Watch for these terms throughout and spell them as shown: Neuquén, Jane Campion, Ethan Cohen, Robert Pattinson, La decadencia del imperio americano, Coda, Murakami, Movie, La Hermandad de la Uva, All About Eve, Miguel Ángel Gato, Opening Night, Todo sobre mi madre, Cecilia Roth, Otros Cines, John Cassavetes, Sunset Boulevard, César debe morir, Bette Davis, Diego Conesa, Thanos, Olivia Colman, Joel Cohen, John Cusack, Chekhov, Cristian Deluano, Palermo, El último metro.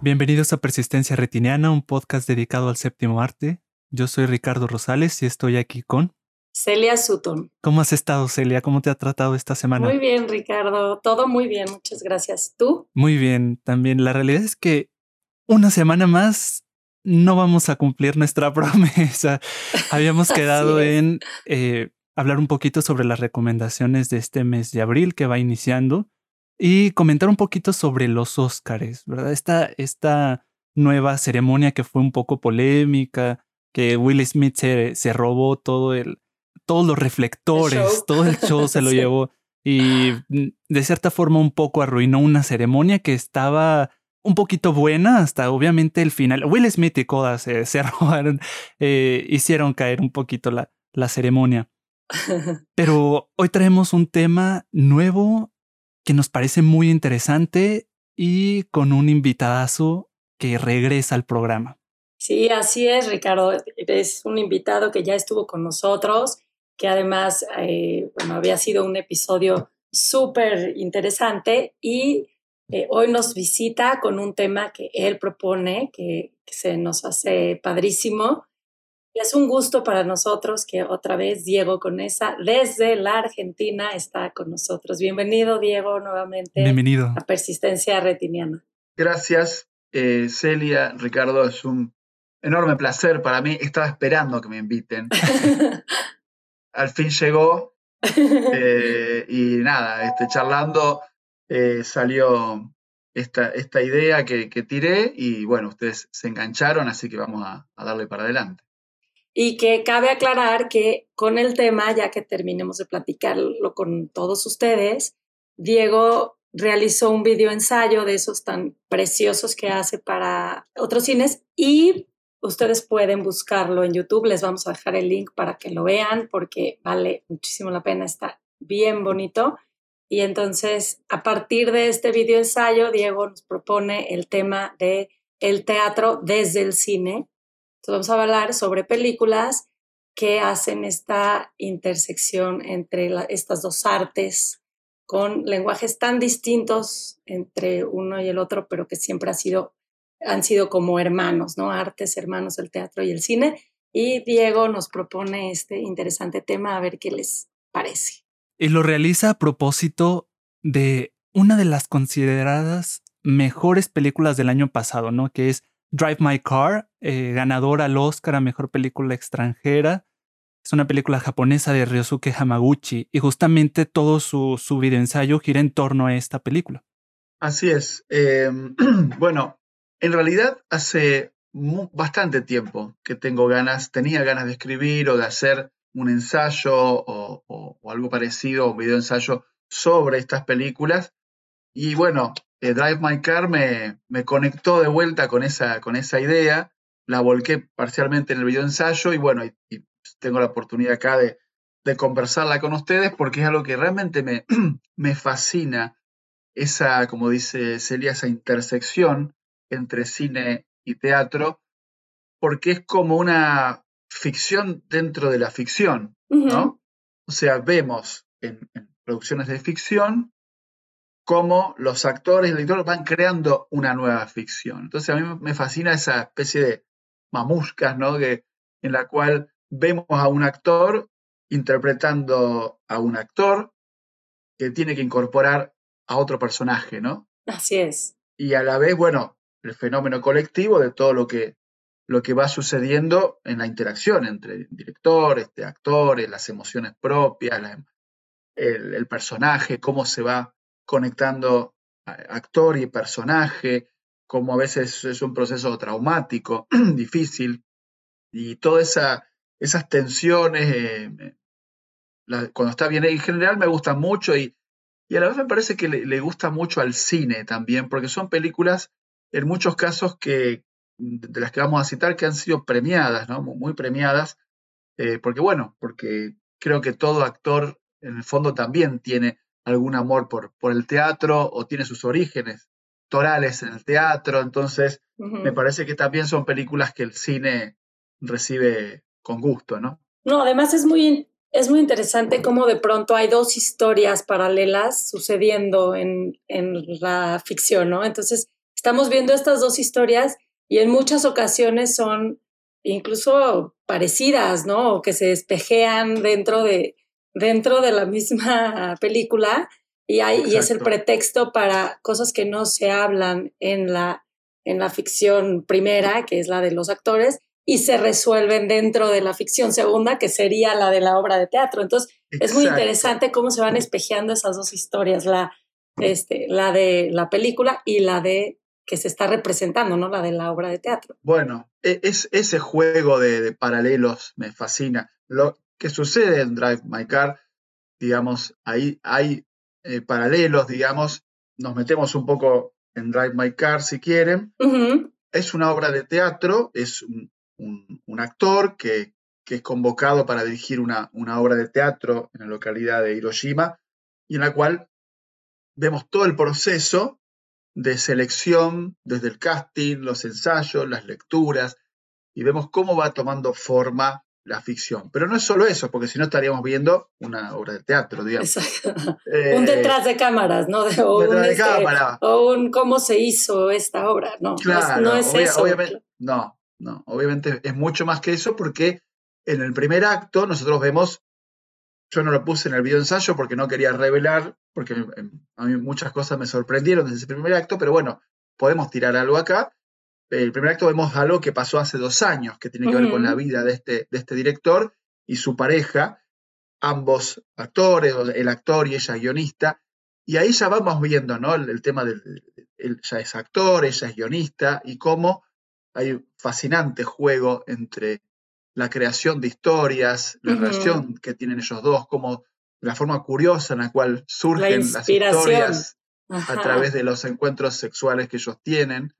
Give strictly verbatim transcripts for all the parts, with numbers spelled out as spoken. Bienvenidos a Persistencia Retiniana, un podcast dedicado al séptimo arte. Yo soy Ricardo Rosales y estoy aquí con... Celia Sutton. ¿Cómo has estado, Celia? ¿Cómo te ha tratado esta semana? Muy bien, Ricardo. Todo muy bien, muchas gracias. ¿Tú? Muy bien, también. La realidad es que una semana más no vamos a cumplir nuestra promesa. Habíamos quedado en eh, hablar un poquito sobre las recomendaciones de este mes de abril que va iniciando. Y comentar un poquito sobre los Óscars, ¿verdad? Esta, esta nueva ceremonia que fue un poco polémica, que Will Smith se, se robó todo el, todos los reflectores, el todo el show se lo sí. llevó. Y de cierta forma un poco arruinó una ceremonia que estaba un poquito buena hasta obviamente el final. Will Smith y Coda se, se robaron, eh, hicieron caer un poquito la, la ceremonia. Pero hoy traemos un tema nuevo que nos parece muy interesante y con un invitadazo que regresa al programa. Sí, así es, Ricardo. Es un invitado que ya estuvo con nosotros, que además eh, bueno, había sido un episodio súper interesante y eh, hoy nos visita con un tema que él propone, que, que se nos hace padrísimo. Es un gusto para nosotros que otra vez Diego Conesa desde la Argentina está con nosotros. Bienvenido, Diego, nuevamente. Bienvenido a Persistencia Retiniana. Gracias, eh, Celia, Ricardo. Es un enorme placer para mí. Estaba esperando que me inviten. Al fin llegó eh, y nada, este, charlando eh, salió esta, esta idea que, que tiré y bueno, ustedes se engancharon, así que vamos a, a darle para adelante. Y que cabe aclarar que con el tema, ya que terminemos de platicarlo con todos ustedes, Diego realizó un video ensayo de esos tan preciosos que hace para Otros Cines y ustedes pueden buscarlo en YouTube. Les vamos a dejar el link para que lo vean porque vale muchísimo la pena, está bien bonito. Y entonces, a partir de este video ensayo, Diego nos propone el tema de el teatro desde el cine. Entonces vamos a hablar sobre películas que hacen esta intersección entre la, estas dos artes con lenguajes tan distintos entre uno y el otro, pero que siempre ha sido, han sido como hermanos, ¿no? Artes, hermanos, el teatro y el cine. Y Diego nos propone este interesante tema, a ver qué les parece. Y lo realiza a propósito de una de las consideradas mejores películas del año pasado, ¿no? Que es Drive My Car, eh, ganadora al Oscar a Mejor Película Extranjera. Es una película japonesa de Ryosuke Hamaguchi y justamente todo su, su videoensayo gira en torno a esta película. Así es. Eh, bueno, en realidad hace mu- bastante tiempo que tengo ganas, tenía ganas de escribir o de hacer un ensayo o, o, o algo parecido, un videoensayo sobre estas películas. Y bueno... Eh, Drive My Car me, me conectó de vuelta con esa, con esa idea, la volqué parcialmente en el video ensayo y bueno, y, y tengo la oportunidad acá de, de conversarla con ustedes porque es algo que realmente me, me fascina, esa, como dice Celia, esa intersección entre cine y teatro, porque es como una ficción dentro de la ficción, uh-huh. ¿no? O sea, vemos en, en producciones de ficción cómo los actores y los directores van creando una nueva ficción. Entonces a mí me fascina esa especie de mamuscas, ¿no? Que, en la cual vemos a un actor interpretando a un actor que tiene que incorporar a otro personaje, ¿no? Así es. Y a la vez, bueno, el fenómeno colectivo de todo lo que, lo que va sucediendo en la interacción entre directores, actores, las emociones propias, la, el, el personaje, cómo se va conectando actor y personaje, como a veces es un proceso traumático, difícil, y todas esa, esas tensiones, eh, la, cuando está bien, en general me gusta mucho, y, y a la vez me parece que le, le gusta mucho al cine también, porque son películas, en muchos casos, que, de las que vamos a citar, que han sido premiadas, ¿no? Muy premiadas, eh, porque bueno, porque creo que todo actor, en el fondo, también tiene algún amor por, por el teatro o tiene sus orígenes torales en el teatro. Entonces, uh-huh. me parece que también son películas que el cine recibe con gusto, ¿no? No, además es muy es muy interesante cómo de pronto hay dos historias paralelas sucediendo en, en la ficción, ¿no? Entonces, estamos viendo estas dos historias y en muchas ocasiones son incluso parecidas, ¿no? O que se espejean dentro de, dentro de la misma película y, hay, y es el pretexto para cosas que no se hablan en la, en la ficción primera, que es la de los actores, y se resuelven dentro de la ficción segunda, que sería la de la obra de teatro. Entonces, exacto, es muy interesante cómo se van espejeando esas dos historias, la, este, la de la película y la de que se está representando, ¿no? La de la obra de teatro. Bueno, es, ese juego de, de paralelos me fascina. Lo que sucede en Drive My Car, digamos, ahí hay eh, paralelos, digamos, nos metemos un poco en Drive My Car, si quieren. Uh-huh. Es una obra de teatro, es un Un, un actor que, que es convocado para dirigir una, una obra de teatro en la localidad de Hiroshima, y en la cual vemos todo el proceso de selección, desde el casting, los ensayos, las lecturas, y vemos cómo va tomando forma la ficción. Pero no es solo eso, porque si no estaríamos viendo una obra de teatro, digamos. Exacto. Eh, un detrás de cámaras, ¿no? De, o, detrás un de este, cámara. o un cómo se hizo esta obra, ¿no? Claro, no, no es obvia, eso. Obviamente, no. No, obviamente es mucho más que eso, porque en el primer acto nosotros vemos, yo no lo puse en el video ensayo porque no quería revelar, porque a mí muchas cosas me sorprendieron desde ese primer acto, pero bueno, podemos tirar algo acá. El primer acto vemos algo que pasó hace dos años, que tiene que uh-huh. ver con la vida de este, de este director y su pareja, ambos actores, el actor y ella guionista, y ahí ya vamos viendo, ¿no? El, el tema del, él ya es actor, ella es guionista, y cómo hay un fascinante juego entre la creación de historias, la uh-huh. relación que tienen ellos dos, como la forma curiosa en la cual surgen la las historias Ajá. a través de los encuentros sexuales que ellos tienen.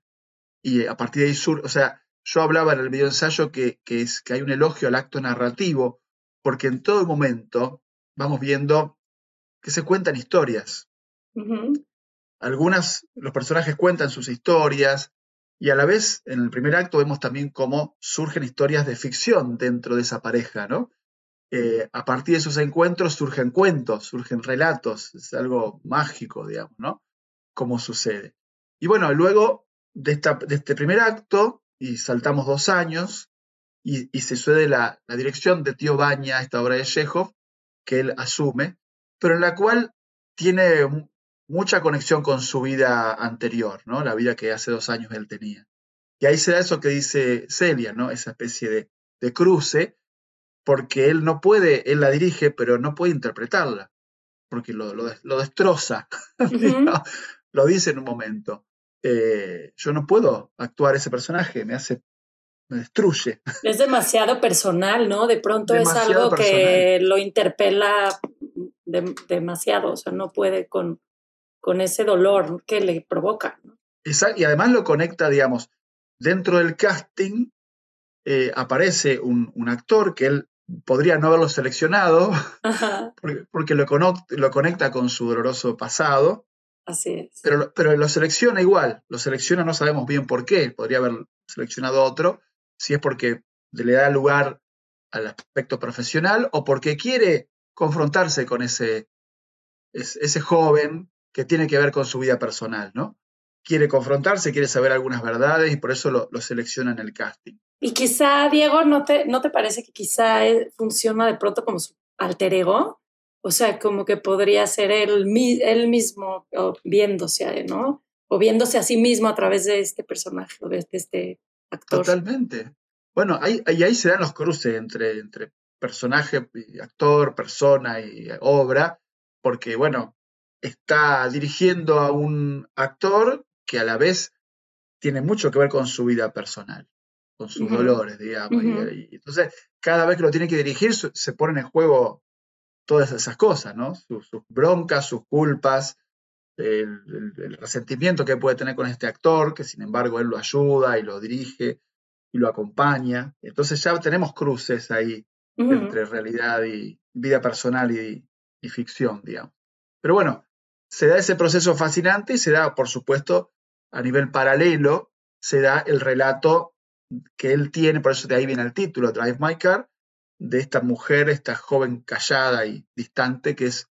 Y a partir de ahí, sur, o sea, yo hablaba en el videoensayo que, que, es, que hay un elogio al acto narrativo, porque en todo momento vamos viendo que se cuentan historias. Uh-huh. Algunas, los personajes cuentan sus historias, y a la vez, en el primer acto vemos también cómo surgen historias de ficción dentro de esa pareja, ¿no? Eh, a partir de esos encuentros surgen cuentos, surgen relatos, es algo mágico, digamos, ¿no? Cómo sucede. Y bueno, luego de, esta, de este primer acto, y saltamos dos años, y, y se sucede la, la dirección de Tío Baña, esta obra de Chekhov, que él asume, pero en la cual tiene un, mucha conexión con su vida anterior, ¿no? La vida que hace dos años él tenía. Y ahí se da eso que dice Celia, ¿no? Esa especie de, de cruce, porque él no puede, él la dirige, pero no puede interpretarla, porque lo, lo, lo destroza. Uh-huh. ¿No? Lo dice en un momento. Eh, yo no puedo actuar ese personaje, me hace, me destruye. Es demasiado personal, ¿no? De pronto demasiado es algo personal. Que lo interpela de, demasiado, o sea, no puede con... con ese dolor que le provoca, ¿no? Exacto, y además lo conecta, digamos, dentro del casting eh, aparece un, un actor que él podría no haberlo seleccionado, porque, porque lo, conecta, lo conecta con su doloroso pasado. Así es. Pero, pero lo selecciona igual, lo selecciona, no sabemos bien por qué, podría haber seleccionado otro, si es porque le da lugar al aspecto profesional o porque quiere confrontarse con ese, ese, ese joven que tiene que ver con su vida personal, ¿no? Quiere confrontarse, quiere saber algunas verdades y por eso lo, lo selecciona en el casting. Y quizá, Diego, ¿no te, no te parece que quizá funciona de pronto como su alter ego? O sea, como que podría ser él, él mismo viéndose, ¿no? O viéndose a sí mismo a través de este personaje, o de este actor. Totalmente. Bueno, ahí, ahí, ahí se dan los cruces entre, entre personaje, actor, persona y obra, porque, bueno, está dirigiendo a un actor que a la vez tiene mucho que ver con su vida personal, con sus uh-huh. dolores, digamos. Uh-huh. Y, y entonces, cada vez que lo tiene que dirigir, su, se ponen en juego todas esas cosas, ¿no? Sus, sus broncas, sus culpas, el, el, el resentimiento que puede tener con este actor, que sin embargo él lo ayuda y lo dirige y lo acompaña. Entonces ya tenemos cruces ahí uh-huh. entre realidad y vida personal y, y ficción, digamos. Pero bueno, se da ese proceso fascinante y se da, por supuesto, a nivel paralelo, se da el relato que él tiene, por eso de ahí viene el título, Drive My Car, de esta mujer, esta joven callada y distante, que es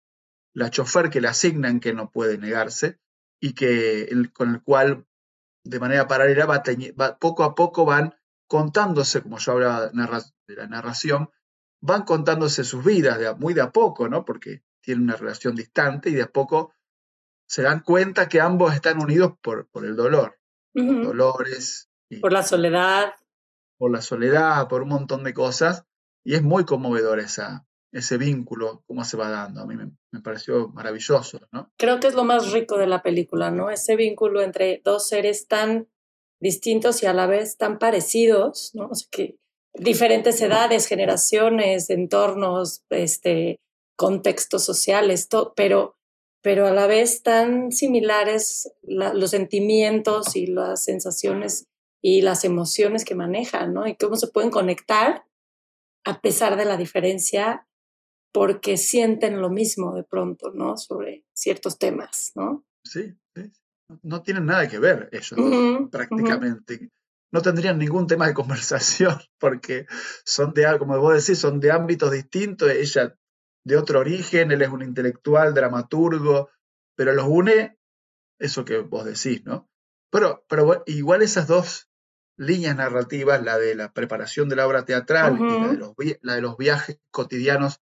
la chofer que le asignan, que no puede negarse, y que, el, con el cual de manera paralela va teñi, va, poco a poco van contándose, como yo hablaba narra, de la narración, van contándose sus vidas de, muy de a poco, ¿no? Porque tienen una relación distante y de a poco se dan cuenta que ambos están unidos por, por el dolor, uh-huh. por dolores. Y, por la soledad. Por la soledad, por un montón de cosas. Y es muy conmovedor esa, ese vínculo, cómo se va dando. A mí me, me pareció maravilloso, ¿no? Creo que es lo más rico de la película, ¿no? Ese vínculo entre dos seres tan distintos y a la vez tan parecidos, ¿no? O sea, que diferentes edades, generaciones, entornos, este, contextos sociales, todo, pero, pero a la vez tan similares la, los sentimientos y las sensaciones y las emociones que manejan, ¿no? Y cómo se pueden conectar a pesar de la diferencia, porque sienten lo mismo de pronto, ¿no? Sobre ciertos temas, ¿no? Sí, sí. No tienen nada que ver ellos, uh-huh, prácticamente. Uh-huh. No tendrían ningún tema de conversación, porque son de, como vos decís, son de ámbitos distintos. Ella de otro origen, él es un intelectual, dramaturgo, pero los une eso que vos decís, ¿no? Pero, pero igual esas dos líneas narrativas, la de la preparación de la obra teatral uh-huh. y la de, los vi- la de los viajes cotidianos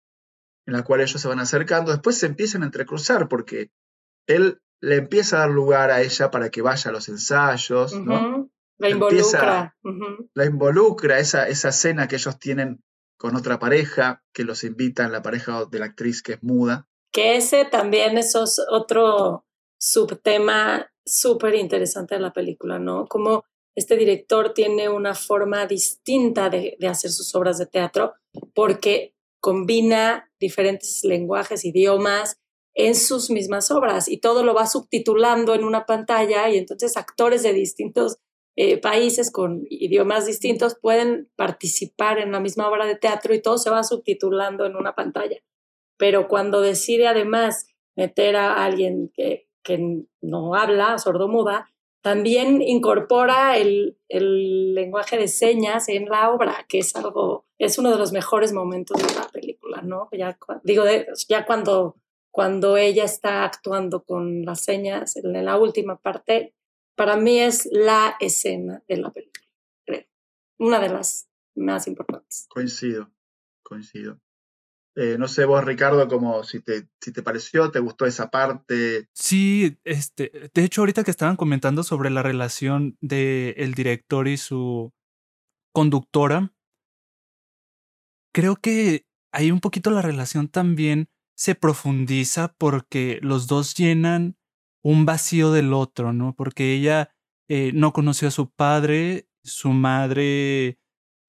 en la cual ellos se van acercando, después se empiezan a entrecruzar porque él le empieza a dar lugar a ella para que vaya a los ensayos, uh-huh. ¿no? La involucra. Empieza, uh-huh. La involucra, esa, esa cena que ellos tienen con otra pareja, que los invitan, la pareja de la actriz que es muda. Que ese también es otro subtema súper interesante de la película, ¿no? Como este director tiene una forma distinta de, de hacer sus obras de teatro porque combina diferentes lenguajes, idiomas en sus mismas obras y todo lo va subtitulando en una pantalla y entonces actores de distintos eh, países con idiomas distintos pueden participar en la misma obra de teatro y todo se va subtitulando en una pantalla. Pero cuando decide además meter a alguien que que no habla, sordomuda, también incorpora el, el lenguaje de señas en la obra, que es algo, es uno de los mejores momentos de la película, ¿no? Ya, digo, ya cuando, cuando ella está actuando con las señas en la última parte, para mí es la escena de la película, creo. Una de las más importantes. Coincido, coincido. Eh, no sé vos, Ricardo, como si te, si te pareció, te gustó esa parte. Sí, este, de hecho, ahorita que estaban comentando sobre la relación de el director y su conductora, creo que ahí un poquito la relación también se profundiza porque los dos llenan un vacío del otro, ¿no? Porque ella eh, no conoció a su padre, su madre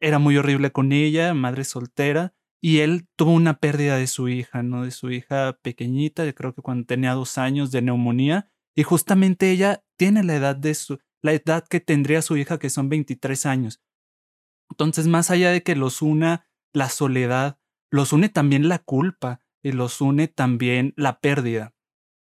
era muy horrible con ella, madre soltera. Y él tuvo una pérdida de su hija, ¿no? De su hija pequeñita, creo que cuando tenía dos años de neumonía. Y justamente ella tiene la edad, de su, la edad que tendría su hija, que son veintitrés años. Entonces, más allá de que los una la soledad, los une también la culpa y los une también la pérdida.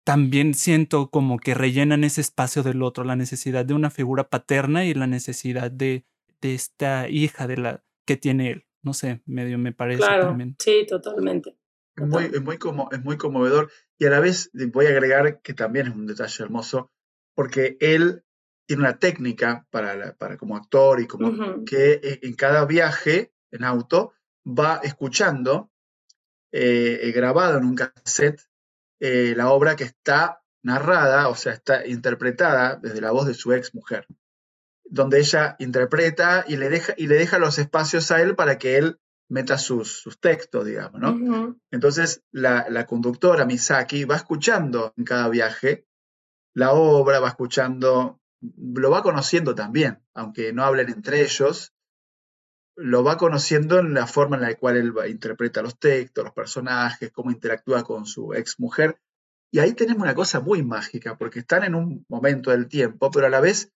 También siento como que rellenan ese espacio del otro, la necesidad de una figura paterna y la necesidad de, de esta hija de la, que tiene él. No sé, medio me parece claro, también. Sí, totalmente. Es muy, es, muy como, es muy conmovedor. Y a la vez voy a agregar que también es un detalle hermoso, porque él tiene una técnica para, la, para como actor y como uh-huh. que en cada viaje en auto va escuchando, eh, grabado en un cassette, eh, la obra que está narrada, o sea, está interpretada desde la voz de su ex mujer. Donde ella interpreta y le deja, y le deja los espacios a él para que él meta sus, sus textos, digamos, ¿no? Uh-huh. Entonces la, la conductora Misaki va escuchando en cada viaje la obra, va escuchando, lo va conociendo también, aunque no hablen entre ellos, lo va conociendo en la forma en la cual él va, interpreta los textos, los personajes, cómo interactúa con su exmujer. Y ahí tenemos una cosa muy mágica, porque están en un momento del tiempo, pero a la vez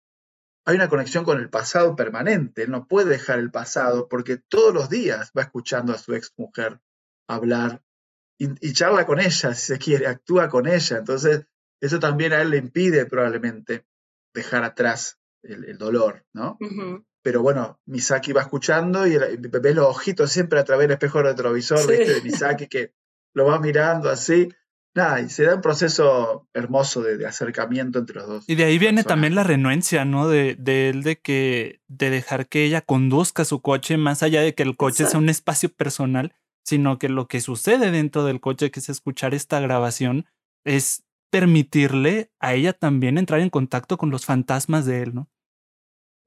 hay una conexión con el pasado permanente. Él no puede dejar el pasado porque todos los días va escuchando a su exmujer hablar y, y charla con ella, si se quiere, actúa con ella. Entonces, eso también a él le impide probablemente dejar atrás el, el dolor, ¿no? Uh-huh. Pero bueno, Misaki va escuchando y ves los ojitos siempre a través del espejo retrovisor, sí, ¿viste? De Misaki, que lo va mirando así. Nada, y se da un proceso hermoso de, de acercamiento entre los dos. Y de ahí viene personas. También la renuencia, ¿no? De, de él, de que de dejar que ella conduzca su coche, más allá de que el coche Exacto. sea un espacio personal, sino que lo que sucede dentro del coche, que es escuchar esta grabación, es permitirle a ella también entrar en contacto con los fantasmas de él, ¿no?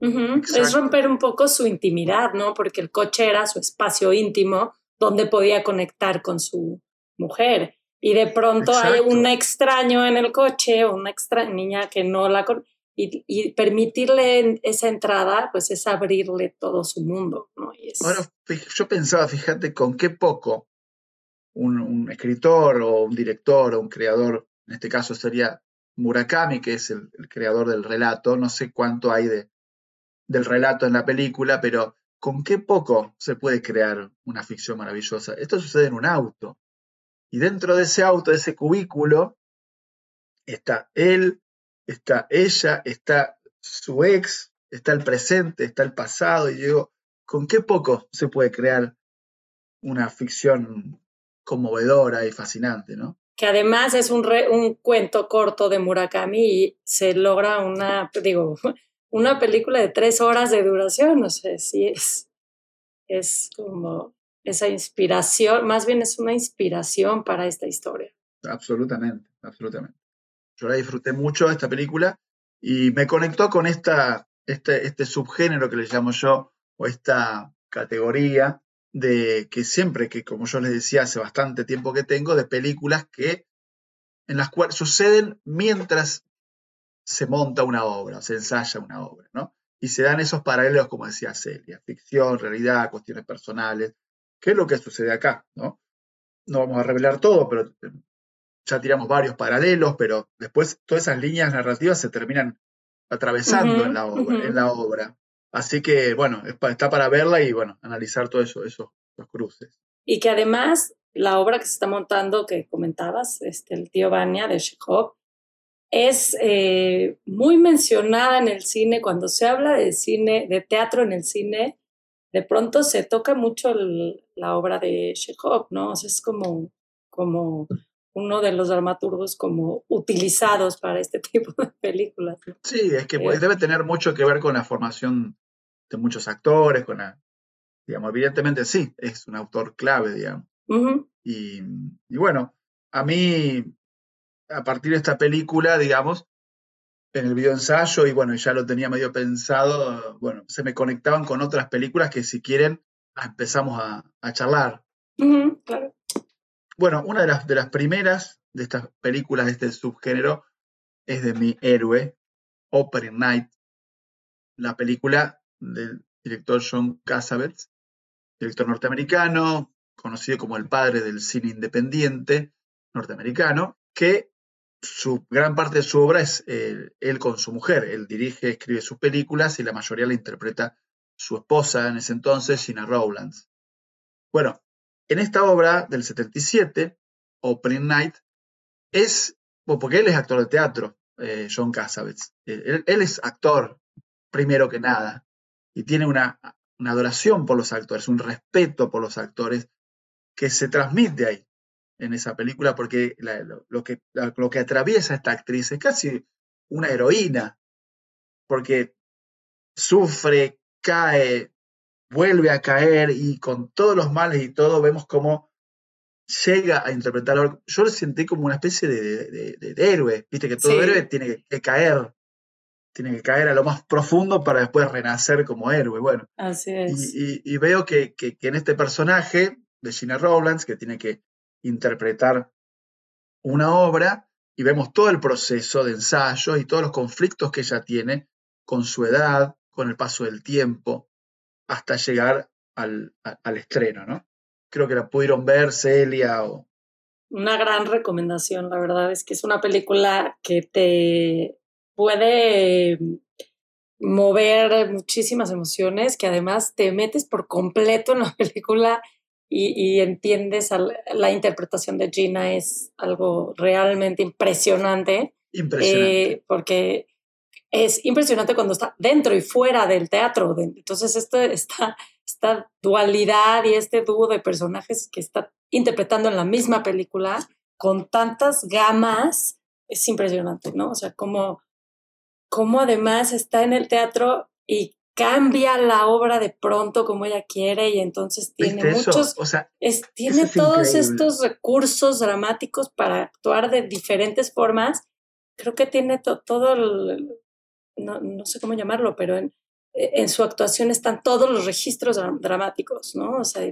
Uh-huh. Es romper un poco su intimidad, ¿no? Porque el coche era su espacio íntimo donde podía conectar con su mujer. Y de pronto Exacto. hay un extraño en el coche, una extra niña que no la con- y, y permitirle esa entrada, pues es abrirle todo su mundo, ¿no? Y es... Bueno, yo pensaba, fíjate, con qué poco un, un escritor o un director o un creador, en este caso sería Murakami, que es el, el creador del relato, no sé cuánto hay de, del relato en la película, pero con qué poco se puede crear una ficción maravillosa. Esto sucede en un auto. Y dentro de ese auto, de ese cubículo, está él, está ella, está su ex, está el presente, está el pasado. Y digo, ¿con qué poco se puede crear una ficción conmovedora y fascinante, no? Que además es un, re, un cuento corto de Murakami y se logra una, digo, una película de tres horas de duración. No sé si es, es como... Esa inspiración, más bien es una inspiración para esta historia. Absolutamente, absolutamente. Yo la disfruté mucho, esta película, y me conectó con esta, este, este subgénero que le llamo yo, o esta categoría, de que siempre, que como yo les decía hace bastante tiempo que tengo, de películas que, en las cuales suceden mientras se monta una obra, se ensaya una obra, ¿no? Y se dan esos paralelos, como decía Celia, ficción, realidad, cuestiones personales. ¿Qué es lo que sucede acá, no? No vamos a revelar todo, pero ya tiramos varios paralelos, pero después todas esas líneas narrativas se terminan atravesando uh-huh, en, la obra, uh-huh. en la obra. Así que, bueno, está para verla y, bueno, analizar todo eso, esos, esos cruces. Y que además, la obra que se está montando, que comentabas, este, El tío Vania de Chekhov, es eh, muy mencionada en el cine. Cuando se habla de cine, de teatro en el cine, de pronto se toca mucho el, la obra de Chekhov, ¿no? O sea, es como, como uno de los dramaturgos como utilizados para este tipo de películas, ¿no? Sí, es que eh, pues, debe tener mucho que ver con la formación de muchos actores, con la, digamos, evidentemente sí, es un autor clave, digamos. Uh-huh. Y, y bueno, a mí, a partir de esta película, digamos, en el videoensayo, y bueno, ya lo tenía medio pensado, bueno, se me conectaban con otras películas que si quieren empezamos a, a charlar. Uh-huh, claro. Bueno, una de las, de las primeras de estas películas de este subgénero es de mi héroe, Opening Night, la película del director John Cassavetes, director norteamericano, conocido como el padre del cine independiente norteamericano, que... Su, gran parte de su obra es eh, él con su mujer. Él dirige, escribe sus películas y la mayoría la interpreta su esposa en ese entonces, Gina Rowlands. Bueno, en esta obra del setenta y siete, Opening Night, es, bueno, porque él es actor de teatro, eh, John Cassavetes. Él, él es actor primero que nada y tiene una, una adoración por los actores, un respeto por los actores que se transmite ahí, en esa película, porque la, lo, lo, que, la, lo que atraviesa esta actriz es casi una heroína, porque sufre, cae, vuelve a caer, y con todos los males y todo, vemos cómo llega a interpretar. Yo lo sentí como una especie de, de, de, de, de héroe, viste que todo sí. héroe tiene que, que caer, tiene que caer a lo más profundo para después renacer como héroe. Bueno, así es. Y, y, y veo que, que, que en este personaje de Gina Rowlands, que tiene que interpretar una obra, y vemos todo el proceso de ensayo y todos los conflictos que ella tiene con su edad, con el paso del tiempo, hasta llegar al, a, al estreno, ¿no? Creo que la pudieron ver, Celia. O... Una gran recomendación, la verdad, es que es una película que te puede mover muchísimas emociones, que además te metes por completo en la película. Y, y entiendes, al, la interpretación de Gina es algo realmente impresionante. Impresionante. Eh, porque es impresionante cuando está dentro y fuera del teatro. Entonces esta, esta, esta dualidad y este dúo de personajes que está interpretando en la misma película con tantas gamas es impresionante, ¿no? O sea, como, como además está en el teatro y cambia la obra de pronto como ella quiere, y entonces tiene muchos, o sea, es, tiene es todos increíble. Estos recursos dramáticos para actuar de diferentes formas. Creo que tiene to, todo el, no, no sé cómo llamarlo, pero en, en su actuación están todos los registros dramáticos, ¿no? O sea,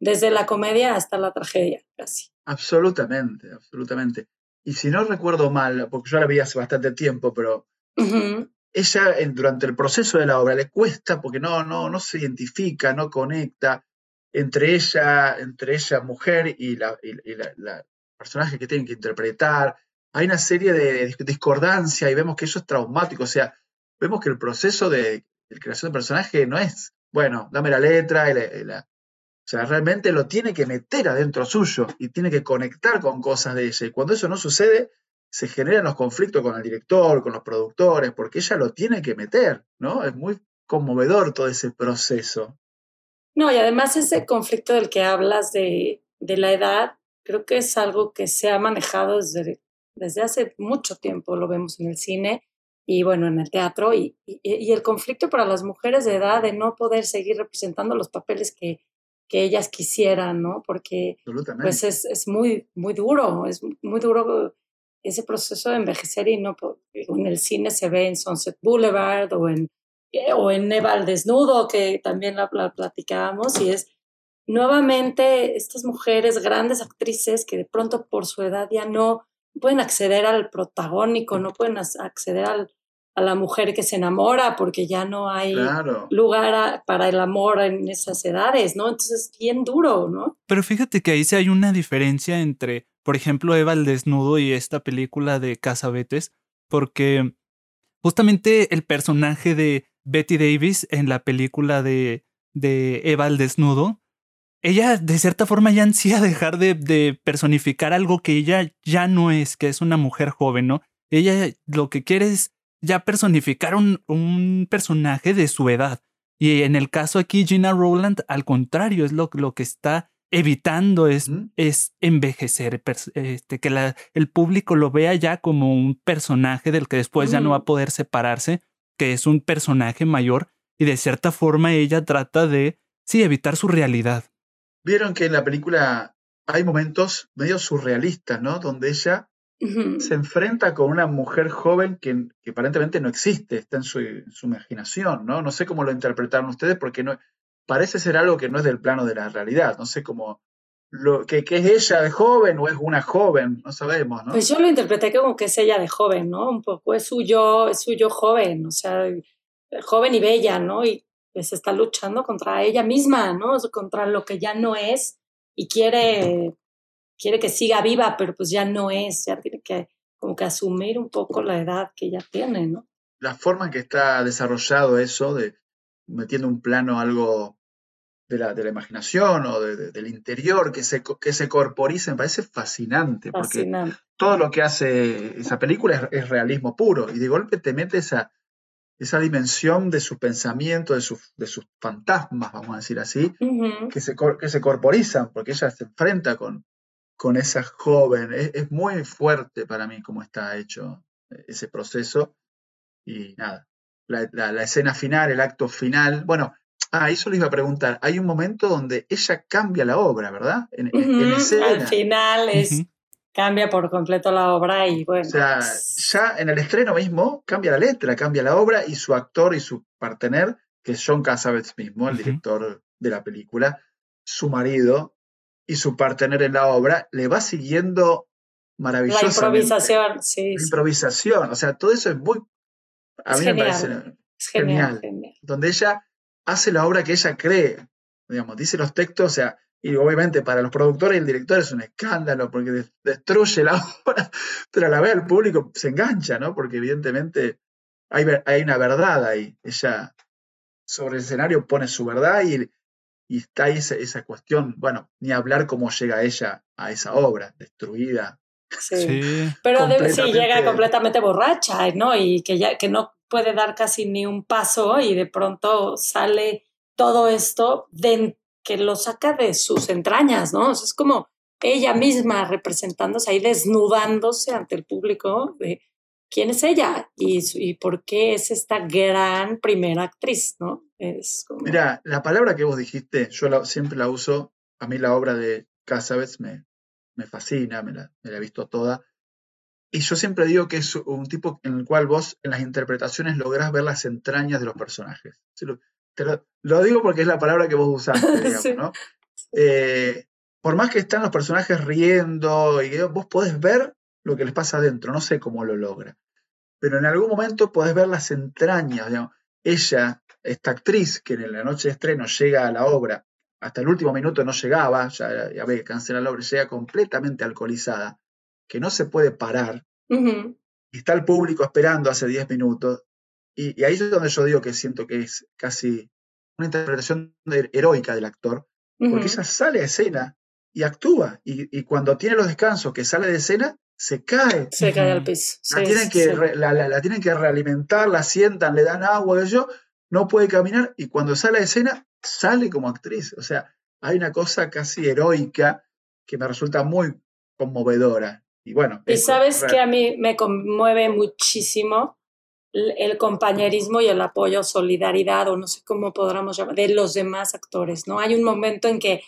desde la comedia hasta la tragedia, casi. Absolutamente, absolutamente. Y si no recuerdo mal, porque yo la vi hace bastante tiempo, pero... Uh-huh. Ella, durante el proceso de la obra, le cuesta porque no, no, no se identifica, no conecta entre ella, entre ella mujer y la, y, y la, la personaje que tienen que interpretar. Hay una serie de discordancia y vemos que eso es traumático. O sea, vemos que el proceso de, de creación de personaje no es, bueno, dame la letra. Y la, y la, o sea, realmente lo tiene que meter adentro suyo y tiene que conectar con cosas de ella. Y cuando eso no sucede, se generan los conflictos con el director, con los productores, porque ella lo tiene que meter, ¿no? Es muy conmovedor todo ese proceso. No, y además ese conflicto del que hablas de, de la edad, creo que es algo que se ha manejado desde, desde hace mucho tiempo, lo vemos en el cine y, bueno, en el teatro, y, y, y el conflicto para las mujeres de edad de no poder seguir representando los papeles que, que ellas quisieran, ¿no? Porque pues es, es muy, muy duro, es muy duro... Ese proceso de envejecer y no... En el cine se ve en Sunset Boulevard o en, o en Eva al Desnudo, que también la, la platicábamos, y es nuevamente estas mujeres, grandes actrices, que de pronto por su edad ya no pueden acceder al protagónico, no pueden acceder al, a la mujer que se enamora porque ya no hay claro. lugar a, para el amor en esas edades, ¿no? Entonces es bien duro, ¿no? Pero fíjate que ahí sí hay una diferencia entre... Por ejemplo, Eva al Desnudo y esta película de Cassavetes, porque justamente el personaje de Betty Davis en la película de, de Eva al Desnudo, ella de cierta forma ya ansía dejar de, de personificar algo que ella ya no es, que es una mujer joven, ¿no? Ella lo que quiere es ya personificar un, un personaje de su edad. Y en el caso aquí, Gina Rowlands, al contrario, es lo, lo que está... evitando es, ¿Mm? es envejecer, este, que la, el público lo vea ya como un personaje del que después ¿Mm? ya no va a poder separarse, que es un personaje mayor, y de cierta forma ella trata de, sí, evitar su realidad. Vieron que en la película hay momentos medio surrealistas, ¿no? Donde ella ¿Mm? se enfrenta con una mujer joven que, que aparentemente no existe, está en su, en su imaginación, ¿no? No sé cómo lo interpretaron ustedes, porque no... Parece ser algo que no es del plano de la realidad. No sé cómo... Lo, que, que es ella de joven o es una joven, no sabemos, ¿no? Pues yo lo interpreté como que es ella de joven, ¿no? Un poco es su yo, es su yo joven, o sea, joven y bella, ¿no? Y se está luchando contra ella misma, ¿no? Contra lo que ya no es y quiere, quiere que siga viva, pero pues ya no es. Ya tiene que como que asumir un poco la edad que ella tiene, ¿no? La forma en que está desarrollado eso de... metiendo un plano algo de la, de la imaginación o de, de, del interior que se, que se corporiza, me parece fascinante, fascinante, porque todo lo que hace esa película es, es realismo puro, y de golpe te mete esa, esa dimensión de su pensamiento, de, su, de sus fantasmas, vamos a decir así, uh-huh. que, se, que se corporizan, porque ella se enfrenta con, con esa joven. Es, es muy fuerte para mí cómo está hecho ese proceso, y nada. La, la, la escena final, el acto final. Bueno, ah, eso les iba a preguntar. Hay un momento donde ella cambia la obra, ¿verdad? En, uh-huh. en escena. Al final es, uh-huh. cambia por completo la obra y bueno. O sea, pues... ya en el estreno mismo cambia la letra, cambia la obra, y su actor y su partener, que es John Cassavetes mismo, el uh-huh. director de la película, su marido y su partener en la obra, le va siguiendo maravillosamente. La improvisación, sí. La improvisación, sí. O sea, todo eso es muy... A es mí genial, me parece es genial, genial, genial. Donde ella hace la obra que ella cree, digamos, dice los textos, o sea, y obviamente para los productores y el director es un escándalo porque de- destruye la obra, pero a la vez el público se engancha, ¿no? Porque evidentemente hay, ver- hay una verdad ahí. Ella sobre el escenario pone su verdad y, y está ahí esa, esa cuestión, bueno, ni hablar cómo llega ella a esa obra destruida. Sí. Sí, pero debe, sí, llega completamente borracha, ¿no? Y que ya que no puede dar casi ni un paso y de pronto sale todo esto de, que lo saca de sus entrañas, ¿no? O sea, es como ella misma representándose ahí, desnudándose ante el público de quién es ella y, y por qué es esta gran primera actriz, ¿no? Es como... Mira, la palabra que vos dijiste, yo la, siempre la uso, a mí la obra de Cassavetes me, me fascina, me la, me la he visto toda. Y yo siempre digo que es un tipo en el cual vos en las interpretaciones lográs ver las entrañas de los personajes. Te lo, lo digo porque es la palabra que vos usaste, digamos, sí. ¿no? Eh, por más que están los personajes riendo, y vos podés ver lo que les pasa adentro, no sé cómo lo logra. Pero en algún momento podés ver las entrañas, digamos. Ella, esta actriz que en la noche de estreno llega a la obra, hasta el último minuto no llegaba, ya, ya ve, cancela la obra, llega completamente alcoholizada, que no se puede parar, uh-huh. y está el público esperando hace diez minutos, y, y ahí es donde yo digo que siento que es casi una interpretación de, heroica del actor, uh-huh. porque ella sale de escena y actúa, y, y cuando tiene los descansos que sale de escena, se cae. Se cae al piso. La, sí, tienen, que sí. re, la, la, la tienen que realimentar, la sientan, le dan agua, y yo, no puede caminar, y cuando sale de escena, sale como actriz. O sea, hay una cosa casi heroica que me resulta muy conmovedora. Y bueno. Y sabes que a mí me conmueve muchísimo el compañerismo y el apoyo, solidaridad, o no sé cómo podríamos llamar, de los demás actores, ¿no? Hay un momento en que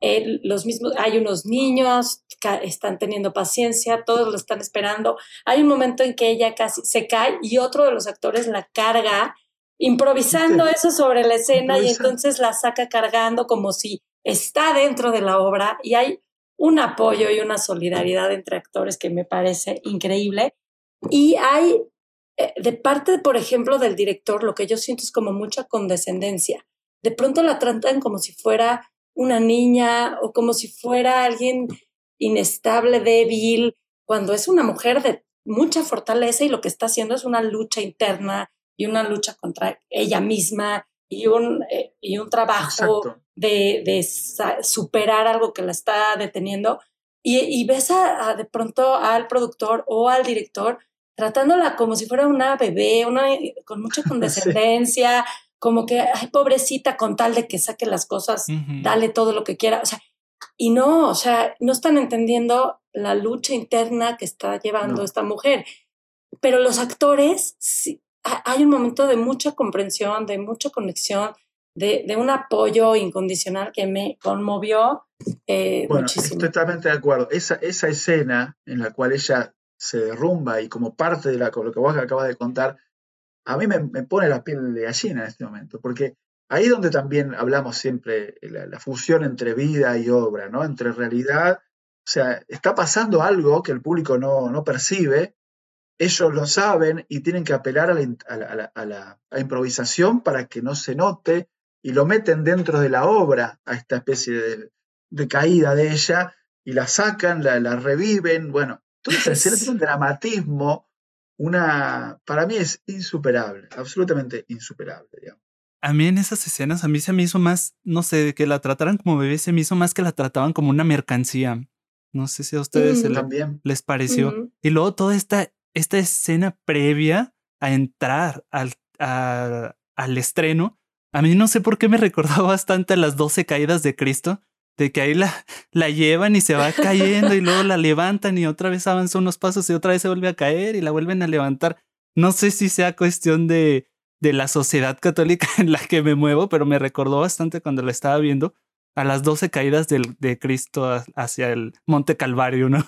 eh, los mismos, hay unos niños que están teniendo paciencia, todos lo están esperando. Hay un momento en que ella casi se cae y otro de los actores la carga, improvisando sí. eso sobre la escena, y entonces la saca cargando como si está dentro de la obra, y hay un apoyo y una solidaridad entre actores que me parece increíble. Y hay, de parte, por ejemplo, del director, lo que yo siento es como mucha condescendencia. De pronto la tratan como si fuera una niña o como si fuera alguien inestable, débil, cuando es una mujer de mucha fortaleza y lo que está haciendo es una lucha interna y una lucha contra ella misma y un, y un trabajo... Exacto. De, de superar algo que la está deteniendo, y, y ves a, a de pronto al productor o al director tratándola como si fuera una bebé, una, con mucha condescendencia, sí. como que, ay, pobrecita, con tal de que saque las cosas, uh-huh. dale todo lo que quiera, o sea, y no, o sea, no están entendiendo la lucha interna que está llevando no. esta mujer, pero los actores, sí, hay un momento de mucha comprensión, de mucha conexión, De, de un apoyo incondicional que me conmovió eh, bueno, muchísimo. Estoy totalmente de acuerdo. Esa, esa escena en la cual ella se derrumba y como parte de la, lo que vos acabas de contar, a mí me, me pone la piel de gallina en este momento, porque ahí es donde también hablamos siempre la, la fusión entre vida y obra, ¿no? Entre realidad, o sea, está pasando algo que el público no, no percibe, ellos lo saben y tienen que apelar a la, a la, a la, a la a improvisación para que no se note, y lo meten dentro de la obra a esta especie de, de caída de ella, y la sacan, la, la reviven, bueno, toda esa escena tiene un dramatismo, una, para mí es insuperable, absolutamente insuperable, digamos. A mí en esas escenas, a mí se me hizo más, no sé, que la trataran como bebé, se me hizo más que la trataban como una mercancía, no sé si a ustedes mm, se la, les pareció, mm. y luego toda esta, esta escena previa a entrar al, a, al estreno, a mí no sé por qué me recordó bastante a las doce caídas de Cristo, de que ahí la, la llevan y se va cayendo y luego la levantan y otra vez avanza unos pasos y otra vez se vuelve a caer y la vuelven a levantar. No sé si sea cuestión de, de la sociedad católica en la que me muevo, pero me recordó bastante cuando la estaba viendo a las doce caídas del, de Cristo hacia el Monte Calvario, ¿no?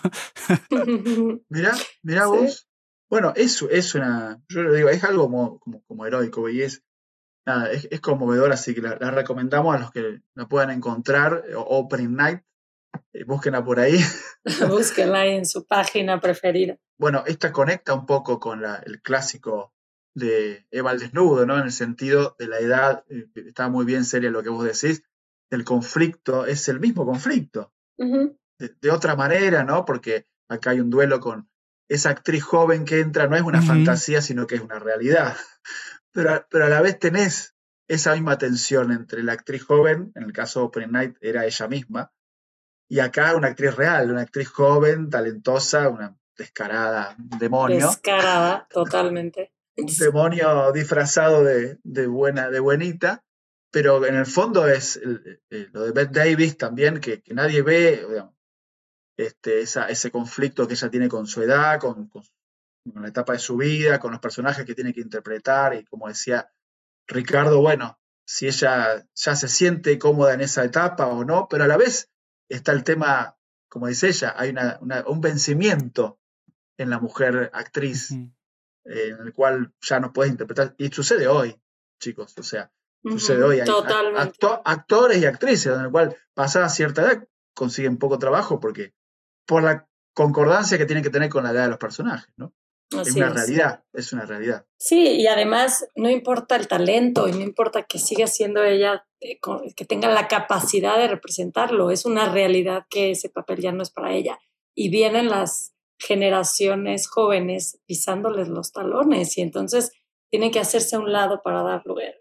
Mirá, mirá ¿Sí? vos. Bueno, eso es una... Yo lo digo, es algo como, como, como heroico y es... Nada, es, es conmovedora, así que la, la recomendamos a los que la puedan encontrar. Opening Night, eh, búsquenla por ahí. Búsquenla ahí en su página preferida. Bueno, esta conecta un poco con la, el clásico de Eva al Desnudo, ¿no? En el sentido de la edad, eh, está muy bien seria lo que vos decís, el conflicto es el mismo conflicto, uh-huh. de, de otra manera, ¿no? Porque acá hay un duelo con esa actriz joven que entra, no es una uh-huh. fantasía, sino que es una realidad. Pero, pero a la vez tenés esa misma tensión entre la actriz joven, en el caso de Opening Night era ella misma, y acá una actriz real, una actriz joven, talentosa, una descarada, un demonio. Descarada, totalmente. un demonio disfrazado de, de, buena, de buenita, pero en el fondo es el, el, lo de Bette Davis también, que, que nadie ve, digamos, este, esa, ese conflicto que ella tiene con su edad, con, con, con la etapa de su vida, con los personajes que tiene que interpretar, y como decía Ricardo, bueno, si ella ya se siente cómoda en esa etapa o no, pero a la vez está el tema, como dice ella, hay una, una, un vencimiento en la mujer actriz, uh-huh. eh, en el cual ya no puedes interpretar, y sucede hoy, chicos, o sea, uh-huh. sucede hoy, hay acto, actores y actrices, en el cual pasada cierta edad consiguen poco trabajo, porque por la concordancia que tienen que tener con la edad de los personajes, ¿no? Así es una es. realidad, es una realidad. Sí, y además no importa el talento y no importa que siga siendo ella, eh, con, que tenga la capacidad de representarlo, es una realidad que ese papel ya no es para ella. Y vienen las generaciones jóvenes pisándoles los talones y entonces tienen que hacerse a un lado para dar lugar.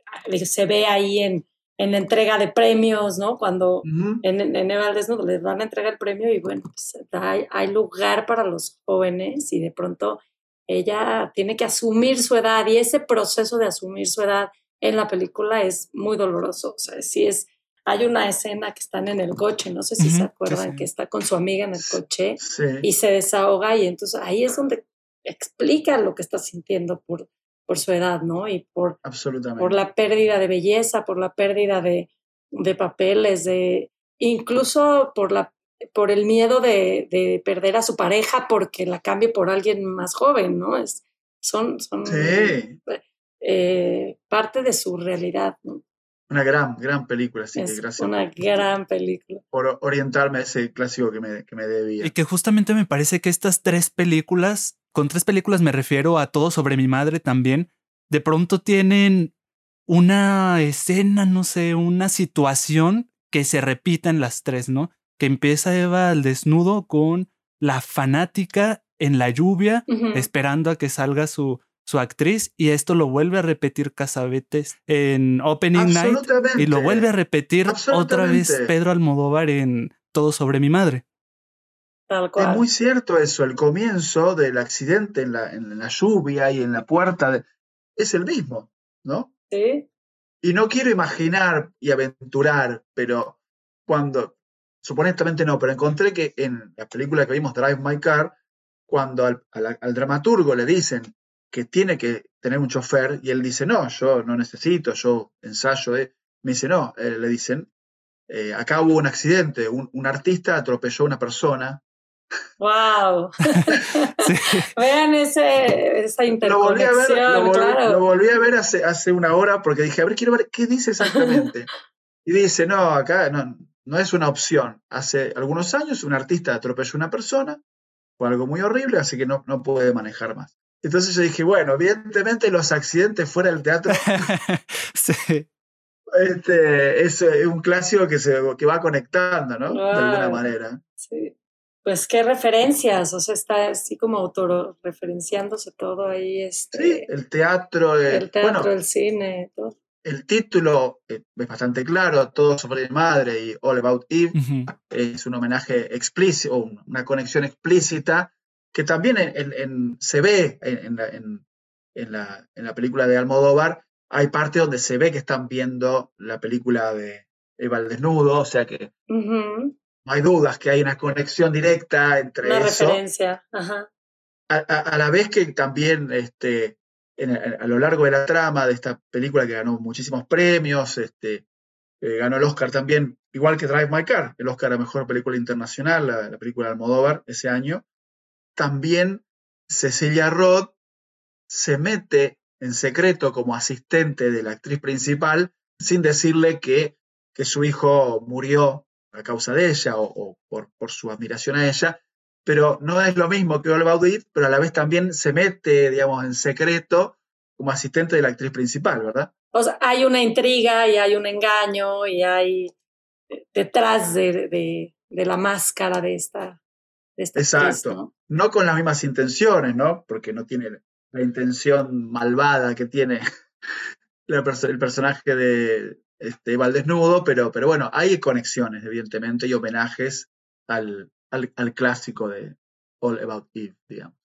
Se ve ahí en, en la entrega de premios, ¿no? Cuando uh-huh. en, en Eva al Desnudo les dan la entrega del premio y bueno, pues, hay, hay lugar para los jóvenes y de pronto ella tiene que asumir su edad y ese proceso de asumir su edad en la película es muy doloroso. O sea, sí es, hay una escena que están en el coche, no sé si uh-huh, se acuerdan, que, sí. que está con su amiga en el coche sí. y se desahoga y entonces ahí es donde explica lo que está sintiendo por, por su edad, ¿no? Y por, por la pérdida de belleza, por la pérdida de, de papeles, de, incluso por la por el miedo de, de perder a su pareja porque la cambie por alguien más joven, ¿no? Es, son son sí. eh, parte de su realidad, ¿no? Una gran, gran película, así es que gracias. Una por, gran película. Por orientarme a ese clásico que me, que me debía. Y que justamente me parece que estas tres películas, con tres películas me refiero a Todo sobre mi madre también, de pronto tienen una escena, no sé, una situación que se repita en las tres, ¿no? Que empieza Eva al desnudo con la fanática en la lluvia, uh-huh. esperando a que salga su, su actriz, y esto lo vuelve a repetir Cassavetes en Opening Night, y lo vuelve a repetir otra vez Pedro Almodóvar en Todo sobre mi madre. Tal cual. Es muy cierto eso, el comienzo del accidente en la, en la lluvia y en la puerta, de, es el mismo, ¿no? Sí. Y no quiero imaginar y aventurar, pero cuando... Supuestamente no, pero encontré que en la película que vimos, Drive My Car, cuando al, al, al dramaturgo le dicen que tiene que tener un chofer, y él dice, no, yo no necesito, yo ensayo, eh. me dice, no, eh, le dicen, eh, acá hubo un accidente, un, un artista atropelló a una persona. ¡Wow! sí. Vean ese, esa interconexión, lo volví a ver, lo volví, claro. Lo volví a ver hace, hace una hora porque dije, a ver, quiero ver qué dice exactamente. Y dice, no, acá no... No es una opción. Hace algunos años un artista atropelló a una persona, fue algo muy horrible, así que no, no puede manejar más. Entonces yo dije, bueno, evidentemente los accidentes fuera del teatro sí. este, es un clásico que, se, que va conectando, ¿no? Wow. De alguna manera. Sí. Pues qué referencias, o sea, está así como autorreferenciándose todo ahí. Este, sí, el teatro. El, el teatro, bueno, el cine, todo. El título es bastante claro, Todo sobre mi madre y All About Eve, uh-huh. es un homenaje explícito, una conexión explícita, que también en, en, en, se ve en, en, la, en, en, la, en la película de Almodóvar, hay parte donde se ve que están viendo la película de Eva al Desnudo, o sea que uh-huh. no hay dudas que hay una conexión directa entre una eso. Una referencia, ajá. A, a, a la vez que también... este En, en, a lo largo de la trama de esta película que ganó muchísimos premios, este, eh, ganó el Oscar también, igual que Drive My Car, el Oscar a Mejor Película Internacional, la, la película de Almodóvar ese año, también Cecilia Roth se mete en secreto como asistente de la actriz principal sin decirle que, que su hijo murió a causa de ella o, o por, por su admiración a ella. Pero no es lo mismo que All About It, pero a la vez también se mete, digamos, en secreto como asistente de la actriz principal, ¿verdad? O sea, hay una intriga y hay un engaño y hay detrás de, de, de la máscara de esta, de esta Exacto. actriz, ¿no? No con las mismas intenciones, ¿no? Porque no tiene la intención malvada que tiene la perso- el personaje de este, Eva al Desnudo, pero, pero bueno, hay conexiones, evidentemente, y homenajes al... Al, al clásico de All About Eve, digamos.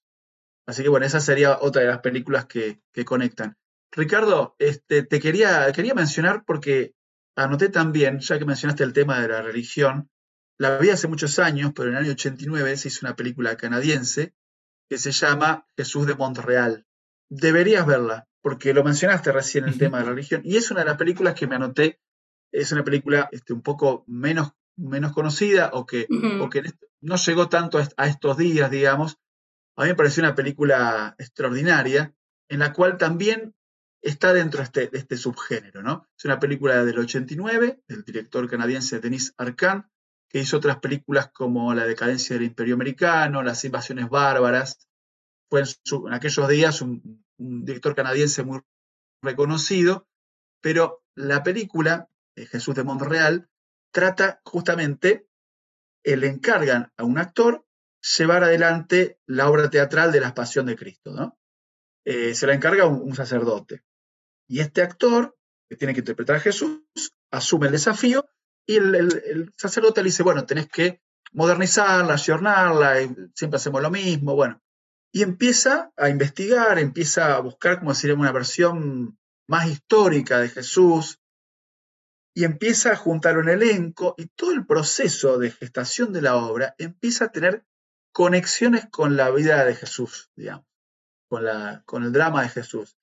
Así que bueno, esa sería otra de las películas que, que conectan. Ricardo, este, te quería, quería mencionar, porque anoté también, ya que mencionaste el tema de la religión, la vi hace muchos años, pero en el año ochenta y nueve se hizo una película canadiense que se llama Jesús de Montreal. Deberías verla, porque lo mencionaste recién el tema de la religión, y es una de las películas que me anoté. Es una película este, un poco menos, menos conocida, o que, uh-huh. o que no llegó tanto a estos días, digamos. A mí me pareció una película extraordinaria, en la cual también está dentro de este, este subgénero, ¿no? Es una película del ochenta y nueve, del director canadiense Denis Arcand, que hizo otras películas como La decadencia del Imperio Americano, Las invasiones bárbaras. Fue en, su, en aquellos días un, un director canadiense muy reconocido, pero la película, eh, Jesús de Montreal, trata justamente, eh, le encargan a un actor llevar adelante la obra teatral de La Pasión de Cristo, ¿no? Eh, se la encarga un, un sacerdote. Y este actor, que tiene que interpretar a Jesús, asume el desafío, y el, el, el sacerdote le dice, bueno, tenés que modernizarla, ayornarla, y siempre hacemos lo mismo, bueno. Y empieza a investigar, empieza a buscar, como decir, una versión más histórica de Jesús, y empieza a juntar un elenco, y todo el proceso de gestación de la obra empieza a tener conexiones con la vida de Jesús, digamos, con, la, con el drama de Jesús.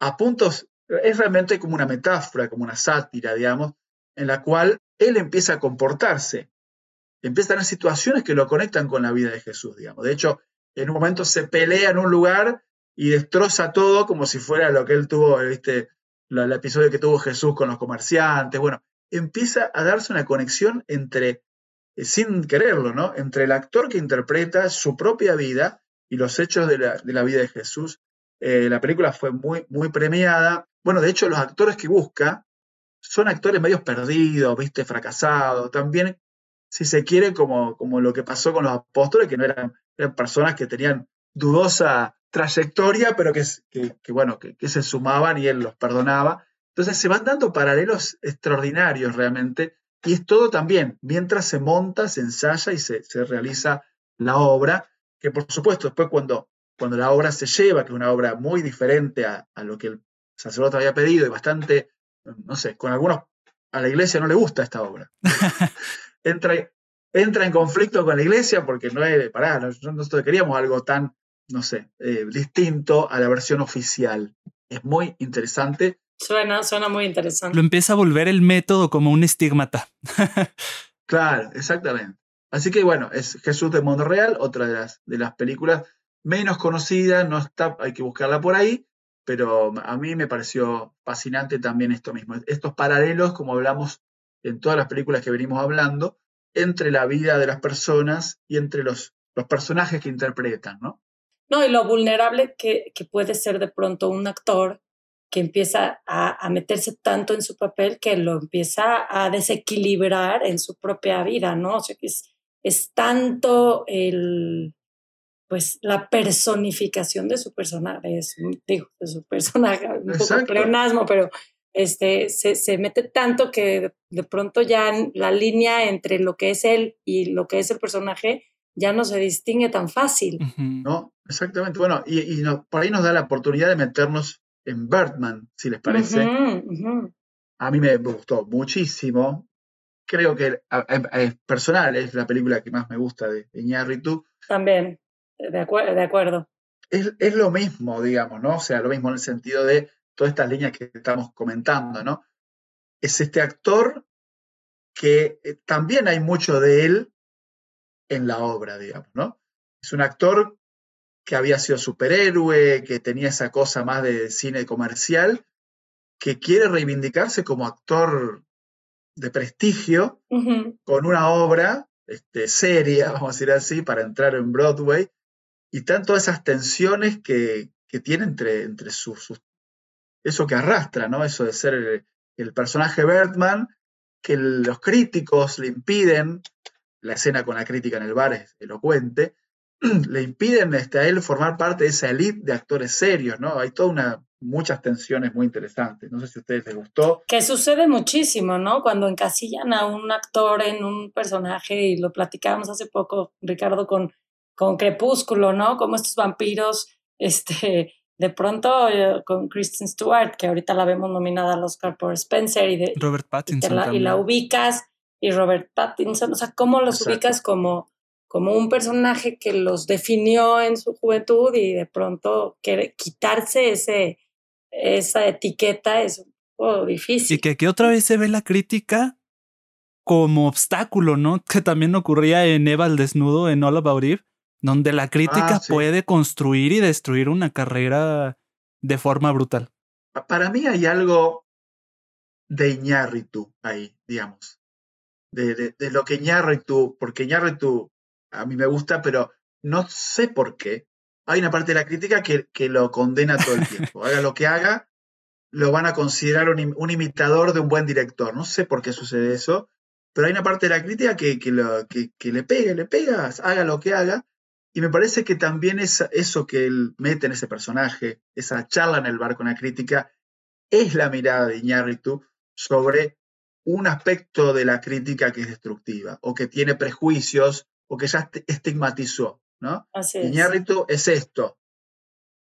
A puntos, es realmente como una metáfora, como una sátira, digamos, en la cual él empieza a comportarse, empieza a tener situaciones que lo conectan con la vida de Jesús, digamos. De hecho, en un momento se pelea en un lugar y destroza todo como si fuera lo que él tuvo, ¿viste? Lo, el episodio que tuvo Jesús con los comerciantes. Bueno, empieza a darse una conexión entre, eh, sin quererlo, ¿no? Entre el actor que interpreta su propia vida y los hechos de la, de la vida de Jesús. Eh, la película fue muy, muy premiada. Bueno, de hecho, los actores que busca son actores medios perdidos, viste, fracasados, también, si se quiere, como, como lo que pasó con los apóstoles, que no eran, eran personas que tenían dudosa trayectoria, pero que, que, que bueno, que, que se sumaban y él los perdonaba. Entonces se van dando paralelos extraordinarios realmente, y es todo también, mientras se monta, se ensaya y se, se realiza la obra, que por supuesto después cuando, cuando la obra se lleva, que es una obra muy diferente a, a lo que el sacerdote había pedido, y bastante, no sé, con algunos, a la iglesia no le gusta esta obra. Entra, entra en conflicto con la iglesia porque no es, pará, nosotros queríamos algo tan, no sé, eh, distinto a la versión oficial. Es muy interesante. Suena, suena muy interesante. Lo empieza a volver el método como un estigmata. Claro, exactamente. Así que bueno, es Jesús de Montreal, otra de las, de las películas menos conocidas, no está, hay que buscarla por ahí. Pero a mí me pareció fascinante también esto mismo. Estos paralelos, como hablamos en todas las películas que venimos hablando, entre la vida de las personas y entre los, los personajes que interpretan, ¿no? No, y lo vulnerable que, que puede ser de pronto un actor que empieza a, a meterse tanto en su papel que lo empieza a desequilibrar en su propia vida, ¿no? O sea, que es, es tanto el... pues la personificación de su personaje, de su, digo, de su personaje, un Exacto. poco pleonasmo, pero este, se, se mete tanto que de pronto ya la línea entre lo que es él y lo que es el personaje ya no se distingue tan fácil. Uh-huh. No, exactamente. Bueno, y, y no, por ahí nos da la oportunidad de meternos en Birdman, si les parece. Uh-huh, uh-huh. A mí me gustó muchísimo. Creo que es personal, es la película que más me gusta de Iñárritu. También. De, acuer- de acuerdo. Es, es lo mismo, digamos, ¿no? O sea, lo mismo en el sentido de todas estas líneas que estamos comentando, ¿no? Es este actor que eh, también hay mucho de él en la obra, digamos, ¿no? Es un actor que había sido superhéroe, que tenía esa cosa más de cine comercial, que quiere reivindicarse como actor de prestigio, uh-huh. con una obra este, seria, vamos a decir así, para entrar en Broadway. Y están todas esas tensiones que, que tiene entre, entre sus, sus... Eso que arrastra, ¿no? Eso de ser el, el personaje Birdman, que el, los críticos le impiden, la escena con la crítica en el bar es elocuente, le impiden este, a él formar parte de esa elite de actores serios, ¿no? Hay toda una... muchas tensiones muy interesantes. No sé si a ustedes les gustó. Que sucede muchísimo, ¿no? Cuando encasillan a un actor en un personaje, y lo platicábamos hace poco, Ricardo, con... con Crepúsculo, ¿no? Como estos vampiros este, de pronto con Kristen Stewart, que ahorita la vemos nominada al Oscar por Spencer, y de Robert Pattinson, y, la, y la ubicas, y Robert Pattinson, o sea, cómo los Exacto. ubicas como, como un personaje que los definió en su juventud, y de pronto querer quitarse ese, esa etiqueta es un poco difícil. Y que aquí otra vez se ve la crítica como obstáculo, ¿no? Que también ocurría en Eva al Desnudo, en All About Eve, donde la crítica ah, sí. puede construir y destruir una carrera de forma brutal. Para mí hay algo de Iñárritu ahí, digamos, de, de, de lo que Iñárritu, porque Iñárritu a mí me gusta, pero no sé por qué. Hay una parte de la crítica que, que lo condena todo el tiempo. Haga lo que haga, lo van a considerar un, un imitador de un buen director. No sé por qué sucede eso. Pero hay una parte de la crítica que, que, lo, que, que le pega, le pega, haga lo que haga. Y me parece que también es eso que él mete en ese personaje, esa charla en el bar con la crítica, es la mirada de Iñárritu sobre un aspecto de la crítica que es destructiva, o que tiene prejuicios, o que ya estigmatizó, ¿no? Así es. Iñárritu es esto,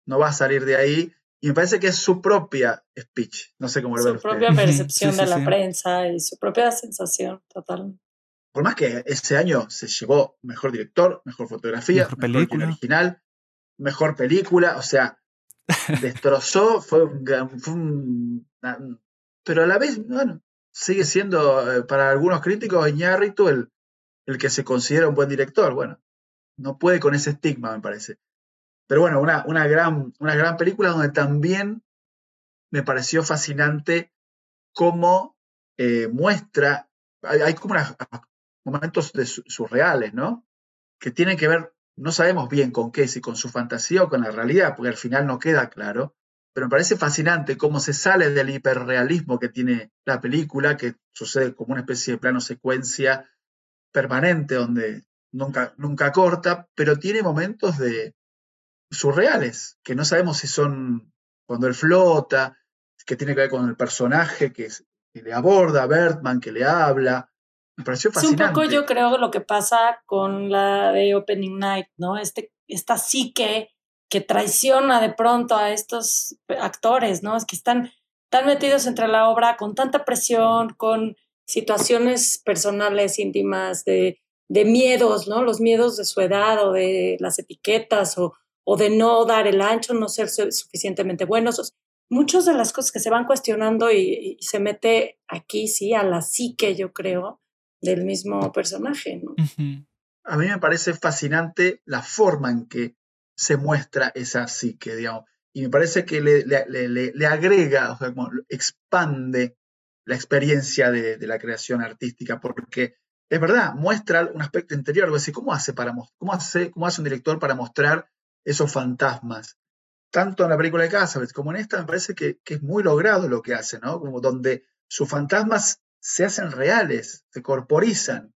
no va a salir de ahí. Y me parece que es su propia speech, no sé cómo lo ven ustedes. Su propia percepción sí, sí, de la sí. prensa y su propia sensación, totalmente. Por más que ese año se llevó mejor director, mejor fotografía, mejor película mejor original, mejor película, o sea, destrozó, fue un, fue un... Pero a la vez, bueno, sigue siendo, para algunos críticos, Iñárritu el, el que se considera un buen director. Bueno, no puede con ese estigma, me parece. Pero bueno, una, una, gran, una gran película donde también me pareció fascinante cómo eh, muestra, hay, hay como unos momentos de su, surreales, ¿no? Que tienen que ver, no sabemos bien con qué, si con su fantasía o con la realidad, porque al final no queda claro, pero me parece fascinante cómo se sale del hiperrealismo que tiene la película, que sucede como una especie de plano secuencia permanente donde nunca, nunca corta, pero tiene momentos de... surreales, que no sabemos si son cuando él flota, que tiene que ver con el personaje que, es, que le aborda, Birdman, que le habla. Me pareció fascinante. Es un poco, yo creo, lo que pasa con la de Opening Night, ¿no? Este, esta psique que traiciona de pronto a estos actores, ¿no? Es que están tan metidos entre la obra, con tanta presión, con situaciones personales, íntimas, de, de miedos, ¿no? Los miedos de su edad o de las etiquetas o o de no dar el ancho, no ser suficientemente buenos. Muchas de las cosas que se van cuestionando y, y se mete aquí, sí, a la psique, yo creo, del mismo personaje, ¿no? Uh-huh. A mí me parece fascinante la forma en que se muestra esa psique, digamos. Y me parece que le, le, le, le agrega, o sea, como expande la experiencia de, de la creación artística, porque es verdad, muestra un aspecto interior. O sea, ¿cómo hace para, cómo hace, cómo hace un director para mostrar esos fantasmas? Tanto en la película de Cassavetes como en esta, me parece que, que es muy logrado lo que hace, ¿no? Como donde sus fantasmas se hacen reales, se corporizan.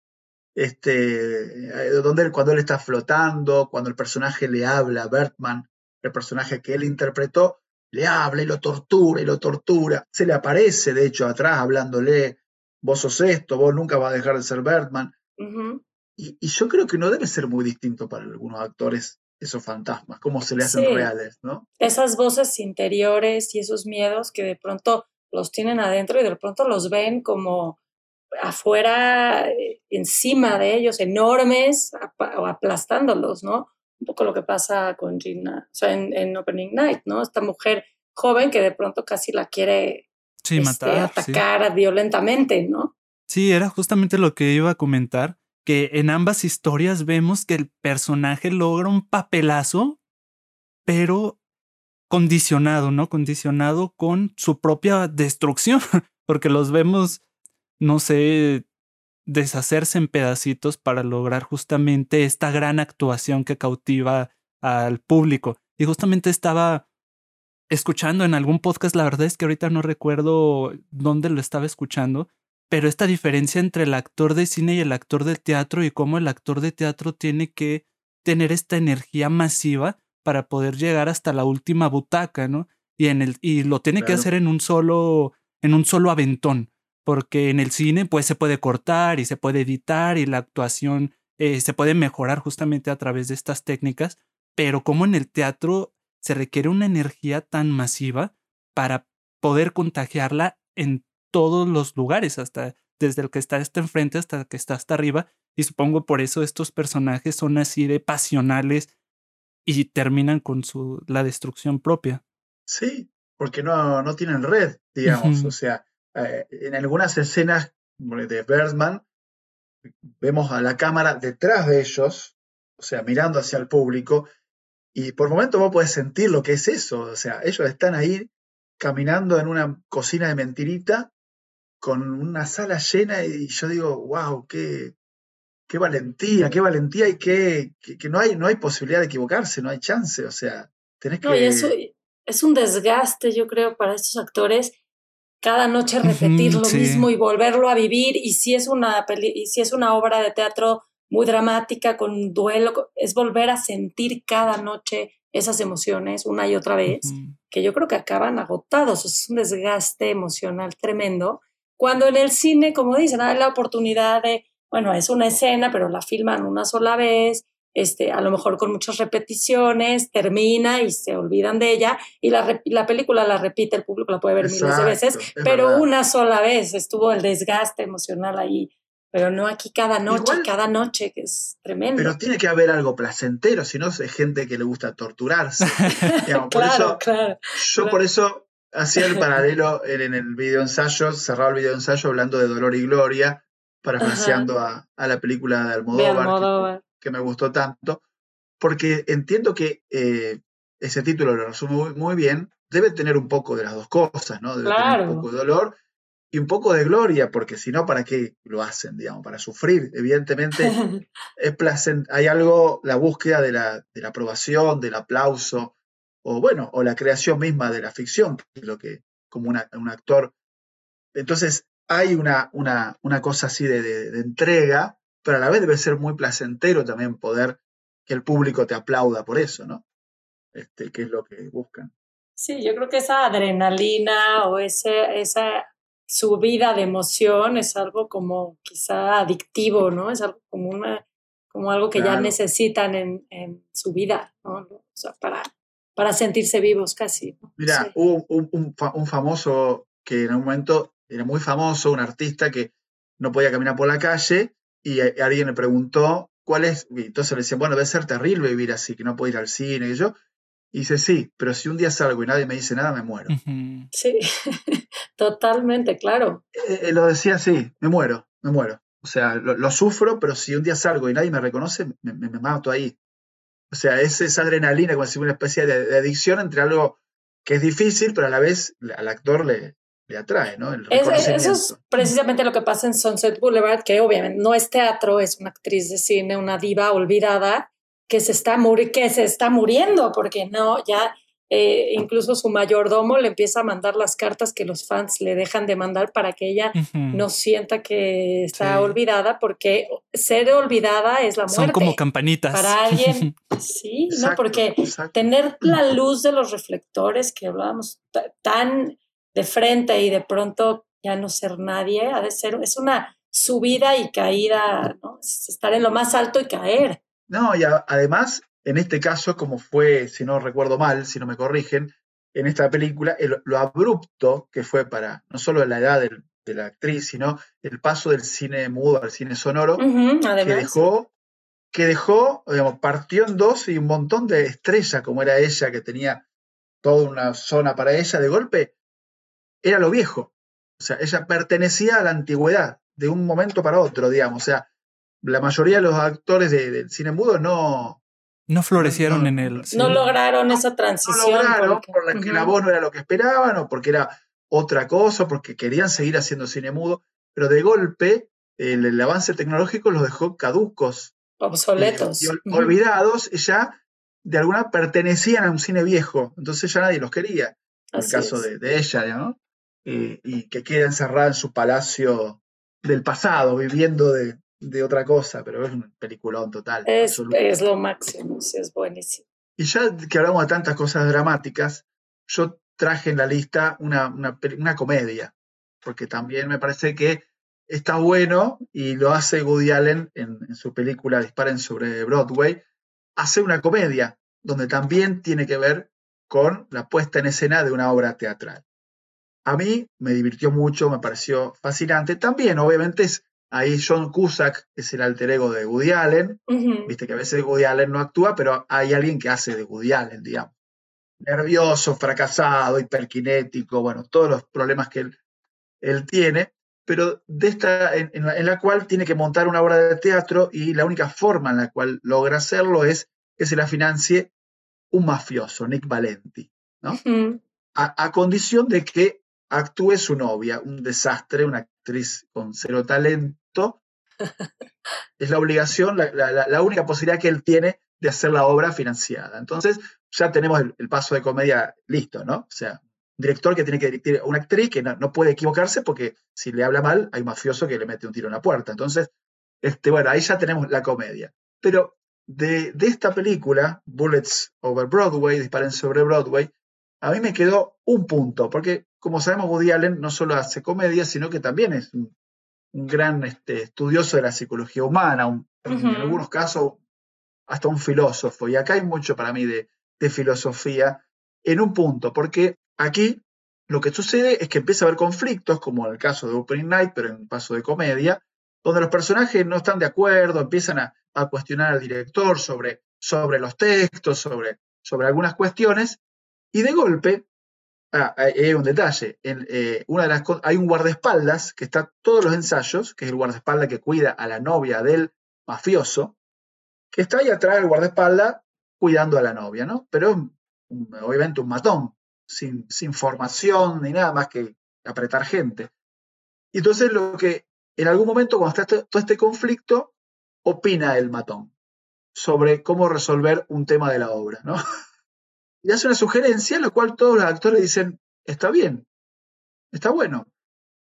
Este, donde él, cuando él está flotando, cuando el personaje le habla a Birdman, el personaje que él interpretó, le habla y lo tortura y lo tortura. Se le aparece, de hecho, atrás hablándole, vos sos esto, vos nunca vas a dejar de ser Birdman. Uh-huh. y, y yo creo que no debe ser muy distinto para algunos actores esos fantasmas, cómo se le hacen sí. reales, ¿no? Esas voces interiores y esos miedos que de pronto los tienen adentro y de pronto los ven como afuera, encima de ellos, enormes, aplastándolos, ¿no? Un poco lo que pasa con Gina, o sea, en, en Opening Night, ¿no? Esta mujer joven que de pronto casi la quiere sí, este, matar, atacar sí. violentamente, ¿no? Sí, era justamente lo que iba a comentar, que en ambas historias vemos que el personaje logra un papelazo, pero condicionado, ¿no? Condicionado con su propia destrucción, porque los vemos, no sé, deshacerse en pedacitos para lograr justamente esta gran actuación que cautiva al público. Y justamente estaba escuchando en algún podcast, la verdad es que ahorita no recuerdo dónde lo estaba escuchando, pero esta diferencia entre el actor de cine y el actor de teatro y cómo el actor de teatro tiene que tener esta energía masiva para poder llegar hasta la última butaca, ¿no? Y, en el, y lo tiene claro. que hacer en un solo, en un solo aventón, porque en el cine pues se puede cortar y se puede editar y la actuación eh, se puede mejorar justamente a través de estas técnicas, pero como en el teatro se requiere una energía tan masiva para poder contagiarla en todos los lugares, hasta desde el que está hasta enfrente hasta el que está hasta arriba. Y supongo por eso estos personajes son así de pasionales y terminan con su, la destrucción propia. Sí, porque no, no tienen red, digamos. Uh-huh. O sea, eh, en algunas escenas de Birdman vemos a la cámara detrás de ellos, o sea, mirando hacia el público, y por momentos vos podés sentir lo que es eso. O sea, ellos están ahí caminando en una cocina de mentirita con una sala llena, y yo digo, wow, qué, qué valentía, qué valentía, y que, que, que no hay, no hay posibilidad de equivocarse, no hay chance. O sea, tenés que... No, y eso es un desgaste, yo creo, para estos actores, cada noche repetir lo sí. mismo y volverlo a vivir. Y si es una peli, y si es una obra de teatro muy dramática, con duelo, es volver a sentir cada noche esas emociones una y otra vez, uh-huh. que yo creo que acaban agotados. Es un desgaste emocional tremendo. Cuando en el cine, como dicen, hay la oportunidad de, bueno, es una escena, pero la filman una sola vez, este, a lo mejor con muchas repeticiones, termina y se olvidan de ella, y la, re- la película la repite, el público la puede ver Exacto, miles de veces, pero verdad. Una sola vez estuvo el desgaste emocional ahí. Pero no aquí cada noche, Igual, cada noche, que es tremendo. Pero tiene que haber algo placentero, si no es gente que le gusta torturarse. Digamos, por claro, eso, claro. Yo claro. por eso hacía el paralelo en el video ensayo, cerraba el video ensayo hablando de Dolor y Gloria, parafraseando a, a la película de Almodóvar, de Almodóvar. Que, que me gustó tanto, porque entiendo que eh, ese título lo resume muy, muy bien, debe tener un poco de las dos cosas, ¿no? Debe claro. tener un poco de dolor y un poco de gloria, porque si no, ¿para qué lo hacen? Digamos, para sufrir. Evidentemente, es placent- hay algo, la búsqueda de la, de la aprobación, del aplauso, o bueno, o la creación misma de la ficción, que es lo que, como una, un actor. Entonces, hay una, una, una cosa así de, de, de entrega, pero a la vez debe ser muy placentero también poder que el público te aplauda por eso, ¿no? Este, que es lo que buscan. Sí, yo creo que esa adrenalina o ese, esa... subida de emoción es algo como quizá adictivo, ¿no? Es algo como una, como algo que claro. ya necesitan en, en su vida, ¿no? O sea, para, para sentirse vivos casi, ¿no? Mirá, sí. hubo un, un, un famoso que en un momento era muy famoso, un artista que no podía caminar por la calle, y a, a alguien le preguntó cuál es, y entonces le decían, bueno, debe ser terrible vivir así, que no puedo ir al cine, y yo... Y dice, sí, pero si un día salgo y nadie me dice nada, me muero. Uh-huh. Sí, totalmente, claro. Eh, eh, lo decía así, me muero, me muero. O sea, lo, lo sufro, pero si un día salgo y nadie me reconoce, me, me, me mato ahí. O sea, es esa adrenalina, como decir, una especie de, de adicción entre algo que es difícil, pero a la vez al actor le, le atrae, ¿no? El reconocimiento. Eso es precisamente lo que pasa en Sunset Boulevard, que obviamente no es teatro, es una actriz de cine, una diva olvidada, que se está muri- que se está muriendo, porque no, ya eh, incluso su mayordomo le empieza a mandar las cartas que los fans le dejan de mandar para que ella uh-huh. no sienta que está sí. olvidada, porque ser olvidada es la muerte. Son como campanitas. Para alguien, sí, exacto, ¿no? Porque exacto. tener la luz de los reflectores que hablábamos t- tan de frente y de pronto ya no ser nadie, ha de ser, es una subida y caída, ¿no? Es estar en lo más alto y caer. No, y a, además, en este caso, como fue, si no recuerdo mal, si no me corrigen, en esta película, el, lo abrupto que fue para, no solo la edad del, de la actriz, sino el paso del cine mudo al cine sonoro, uh-huh, que dejó, que dejó, digamos, partió en dos, y un montón de estrellas, como era ella, que tenía toda una zona para ella, de golpe, era lo viejo. O sea, ella pertenecía a la antigüedad, de un momento para otro, digamos, o sea, la mayoría de los actores de, del cine mudo no... No florecieron no, en el... Cine. No lograron esa transición. No lograron, porque, por la, que uh-huh. la voz no era lo que esperaban, o porque era otra cosa, porque querían seguir haciendo cine mudo, pero de golpe el, el avance tecnológico los dejó caducos. Obsoletos. Eh, y olvidados, uh-huh. ya de alguna pertenecían a un cine viejo, entonces ya nadie los quería. En el caso de, de ella, ¿no? Eh, y que queda encerrada en su palacio del pasado, viviendo de... de otra cosa, pero es un peliculón total. Es, es lo máximo, sí, es buenísimo. Y ya que hablamos de tantas cosas dramáticas, yo traje en la lista una, una, una comedia, porque también me parece que está bueno, y lo hace Woody Allen en, en su película Disparen sobre Broadway, hace una comedia, donde también tiene que ver con la puesta en escena de una obra teatral. A mí me divirtió mucho, me pareció fascinante. También, obviamente, es ahí John Cusack, es el alter ego de Woody Allen. Uh-huh. Viste que a veces Woody Allen no actúa, pero hay alguien que hace de Woody Allen, digamos. Nervioso, fracasado, hiperkinético, bueno, todos los problemas que él, él tiene, pero de esta, en, en, la, en la cual tiene que montar una obra de teatro y la única forma en la cual logra hacerlo es que se la financie un mafioso, Nick Valenti, ¿no? Uh-huh. a, a condición de que actúe su novia, un desastre, una actriz con cero talento. Es la obligación, la, la, la única posibilidad que él tiene de hacer la obra financiada. Entonces ya tenemos el, el paso de comedia listo, ¿no? O sea, un director que tiene que dirigir a una actriz que no, no puede equivocarse porque si le habla mal hay un mafioso que le mete un tiro en la puerta. Entonces, este, bueno, ahí ya tenemos la comedia. Pero de, de esta película, Bullets Over Broadway, Disparen sobre Broadway, a mí me quedó un punto, porque como sabemos, Woody Allen no solo hace comedia, sino que también es un, un gran este, estudioso de la psicología humana, un, uh-huh. en algunos casos hasta un filósofo. Y acá hay mucho para mí de, de filosofía en un punto, porque aquí lo que sucede es que empieza a haber conflictos, como en el caso de Opening Night, pero en un paso de comedia, donde los personajes no están de acuerdo, empiezan a, a cuestionar al director sobre, sobre los textos, sobre, sobre algunas cuestiones, y de golpe, ah, hay un detalle, en, eh, una de las, hay un guardaespaldas que está todos los ensayos, que es el guardaespaldas que cuida a la novia del mafioso, que está ahí atrás del guardaespaldas cuidando a la novia, ¿no? Pero es un, obviamente un matón, sin, sin formación ni nada más que apretar gente. Y entonces lo que en algún momento, cuando está este, todo este conflicto, opina el matón sobre cómo resolver un tema de la obra, ¿no? Y hace una sugerencia en la cual todos los actores dicen, está bien, está bueno.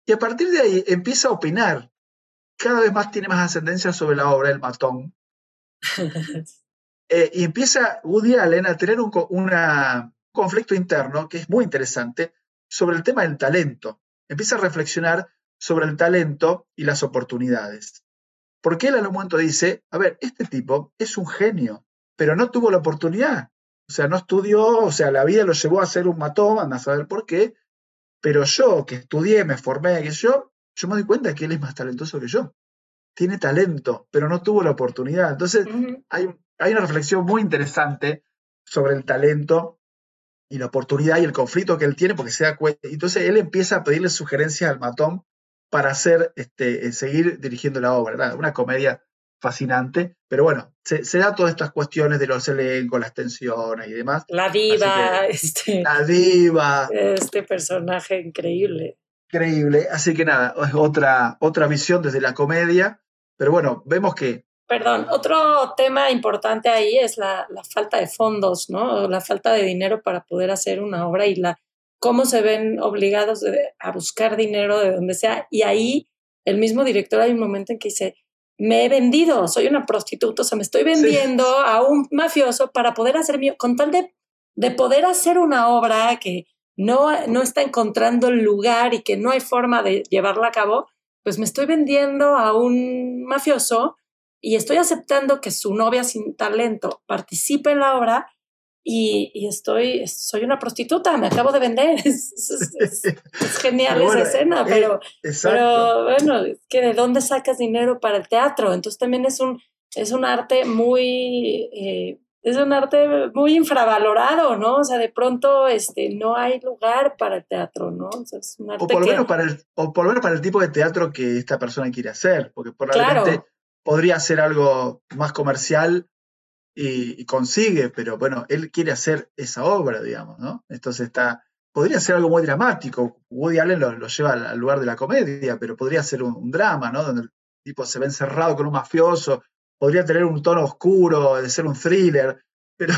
Y a partir de ahí empieza a opinar. Cada vez más tiene más ascendencia sobre la obra, el matón. eh, y empieza Woody Allen a tener un una, conflicto interno, que es muy interesante, sobre el tema del talento. Empieza a reflexionar sobre el talento y las oportunidades. Porque él al momento dice, a ver, este tipo es un genio, pero no tuvo la oportunidad. O sea, no estudió, o sea, la vida lo llevó a ser un matón, anda a saber por qué, pero yo, que estudié, me formé, que yo, yo me doy cuenta que él es más talentoso que yo. Tiene talento, pero no tuvo la oportunidad. Entonces, uh-huh. hay, hay una reflexión muy interesante sobre el talento y la oportunidad y el conflicto que él tiene, porque se da cuenta. Entonces, él empieza a pedirle sugerencias al matón para hacer, este, seguir dirigiendo la obra, ¿verdad? Una comedia fascinante, pero bueno, se, se da todas estas cuestiones de los elencos, las tensiones y demás. La diva, que, este, la diva, este personaje increíble. Increíble, así que nada, es otra, otra visión desde la comedia, pero bueno, vemos que... Perdón, otro tema importante ahí es la, la falta de fondos, ¿no? La falta de dinero para poder hacer una obra y la cómo se ven obligados de, a buscar dinero de donde sea, y ahí el mismo director hay un momento en que dice... Me he vendido, soy una prostituta, o sea, me estoy vendiendo sí. a un mafioso para poder hacer mi... Con tal de, de poder hacer una obra que no, no está encontrando el lugar y que no hay forma de llevarla a cabo, pues me estoy vendiendo a un mafioso y estoy aceptando que su novia sin talento participe en la obra y, y estoy, soy una prostituta, me acabo de vender. Es, es, es, es genial pero bueno, esa escena, pero, pero bueno, es que ¿de dónde sacas dinero para el teatro? Entonces también es un, es un arte muy, eh, es un arte muy infravalorado, ¿no? O sea, de pronto este, no hay lugar para el teatro, ¿no? O sea, es un arte o por lo que... menos para el, o por lo menos para el tipo de teatro que esta persona quiere hacer, porque probablemente claro. podría hacer algo más comercial. Y, y consigue, pero bueno, él quiere hacer esa obra, digamos, ¿no? Entonces está, podría ser algo muy dramático, Woody Allen lo, lo lleva al, al lugar de la comedia, pero podría ser un, un drama, ¿no? Donde el tipo se ve encerrado con un mafioso, podría tener un tono oscuro, de ser un thriller, pero,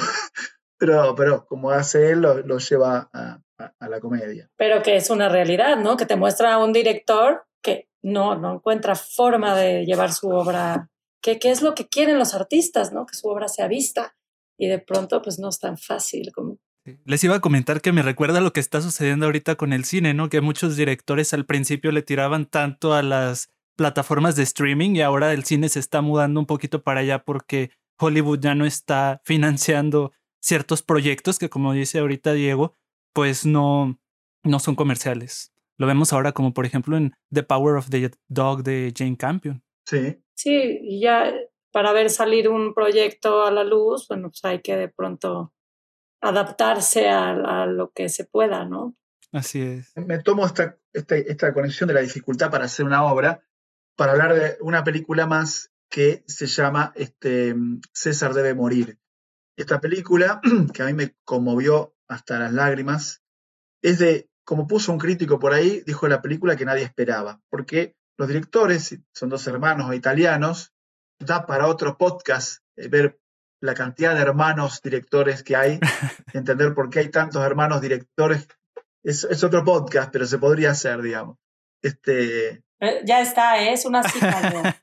pero, pero como hace él, lo, lo lleva a, a, a la comedia. Pero que es una realidad, ¿no? Que te muestra un director que no, no encuentra forma de llevar su obra... ¿Qué es lo que quieren los artistas, ¿no? Que su obra sea vista. Y de pronto, pues no es tan fácil como. Les iba a comentar que me recuerda lo que está sucediendo ahorita con el cine, ¿no? Que muchos directores al principio le tiraban tanto a las plataformas de streaming y ahora el cine se está mudando un poquito para allá porque Hollywood ya no está financiando ciertos proyectos que, como dice ahorita Diego, pues no, no son comerciales. Lo vemos ahora como, por ejemplo, en The Power of the Dog de Jane Campion. Sí. Sí, y ya para ver salir un proyecto a la luz, bueno, pues hay que de pronto adaptarse a, a lo que se pueda, ¿no? Así es. Me tomo esta, esta, esta conexión de la dificultad para hacer una obra, para hablar de una película más que se llama este, César debe morir. Esta película, que a mí me conmovió hasta las lágrimas, es de, como puso un crítico por ahí, dijo la película que nadie esperaba, porque los directores, son dos hermanos italianos, da para otro podcast eh, ver la cantidad de hermanos directores que hay, entender por qué hay tantos hermanos directores. Es, es otro podcast, pero se podría hacer, digamos. Este... Ya está, ¿eh? Es una cita.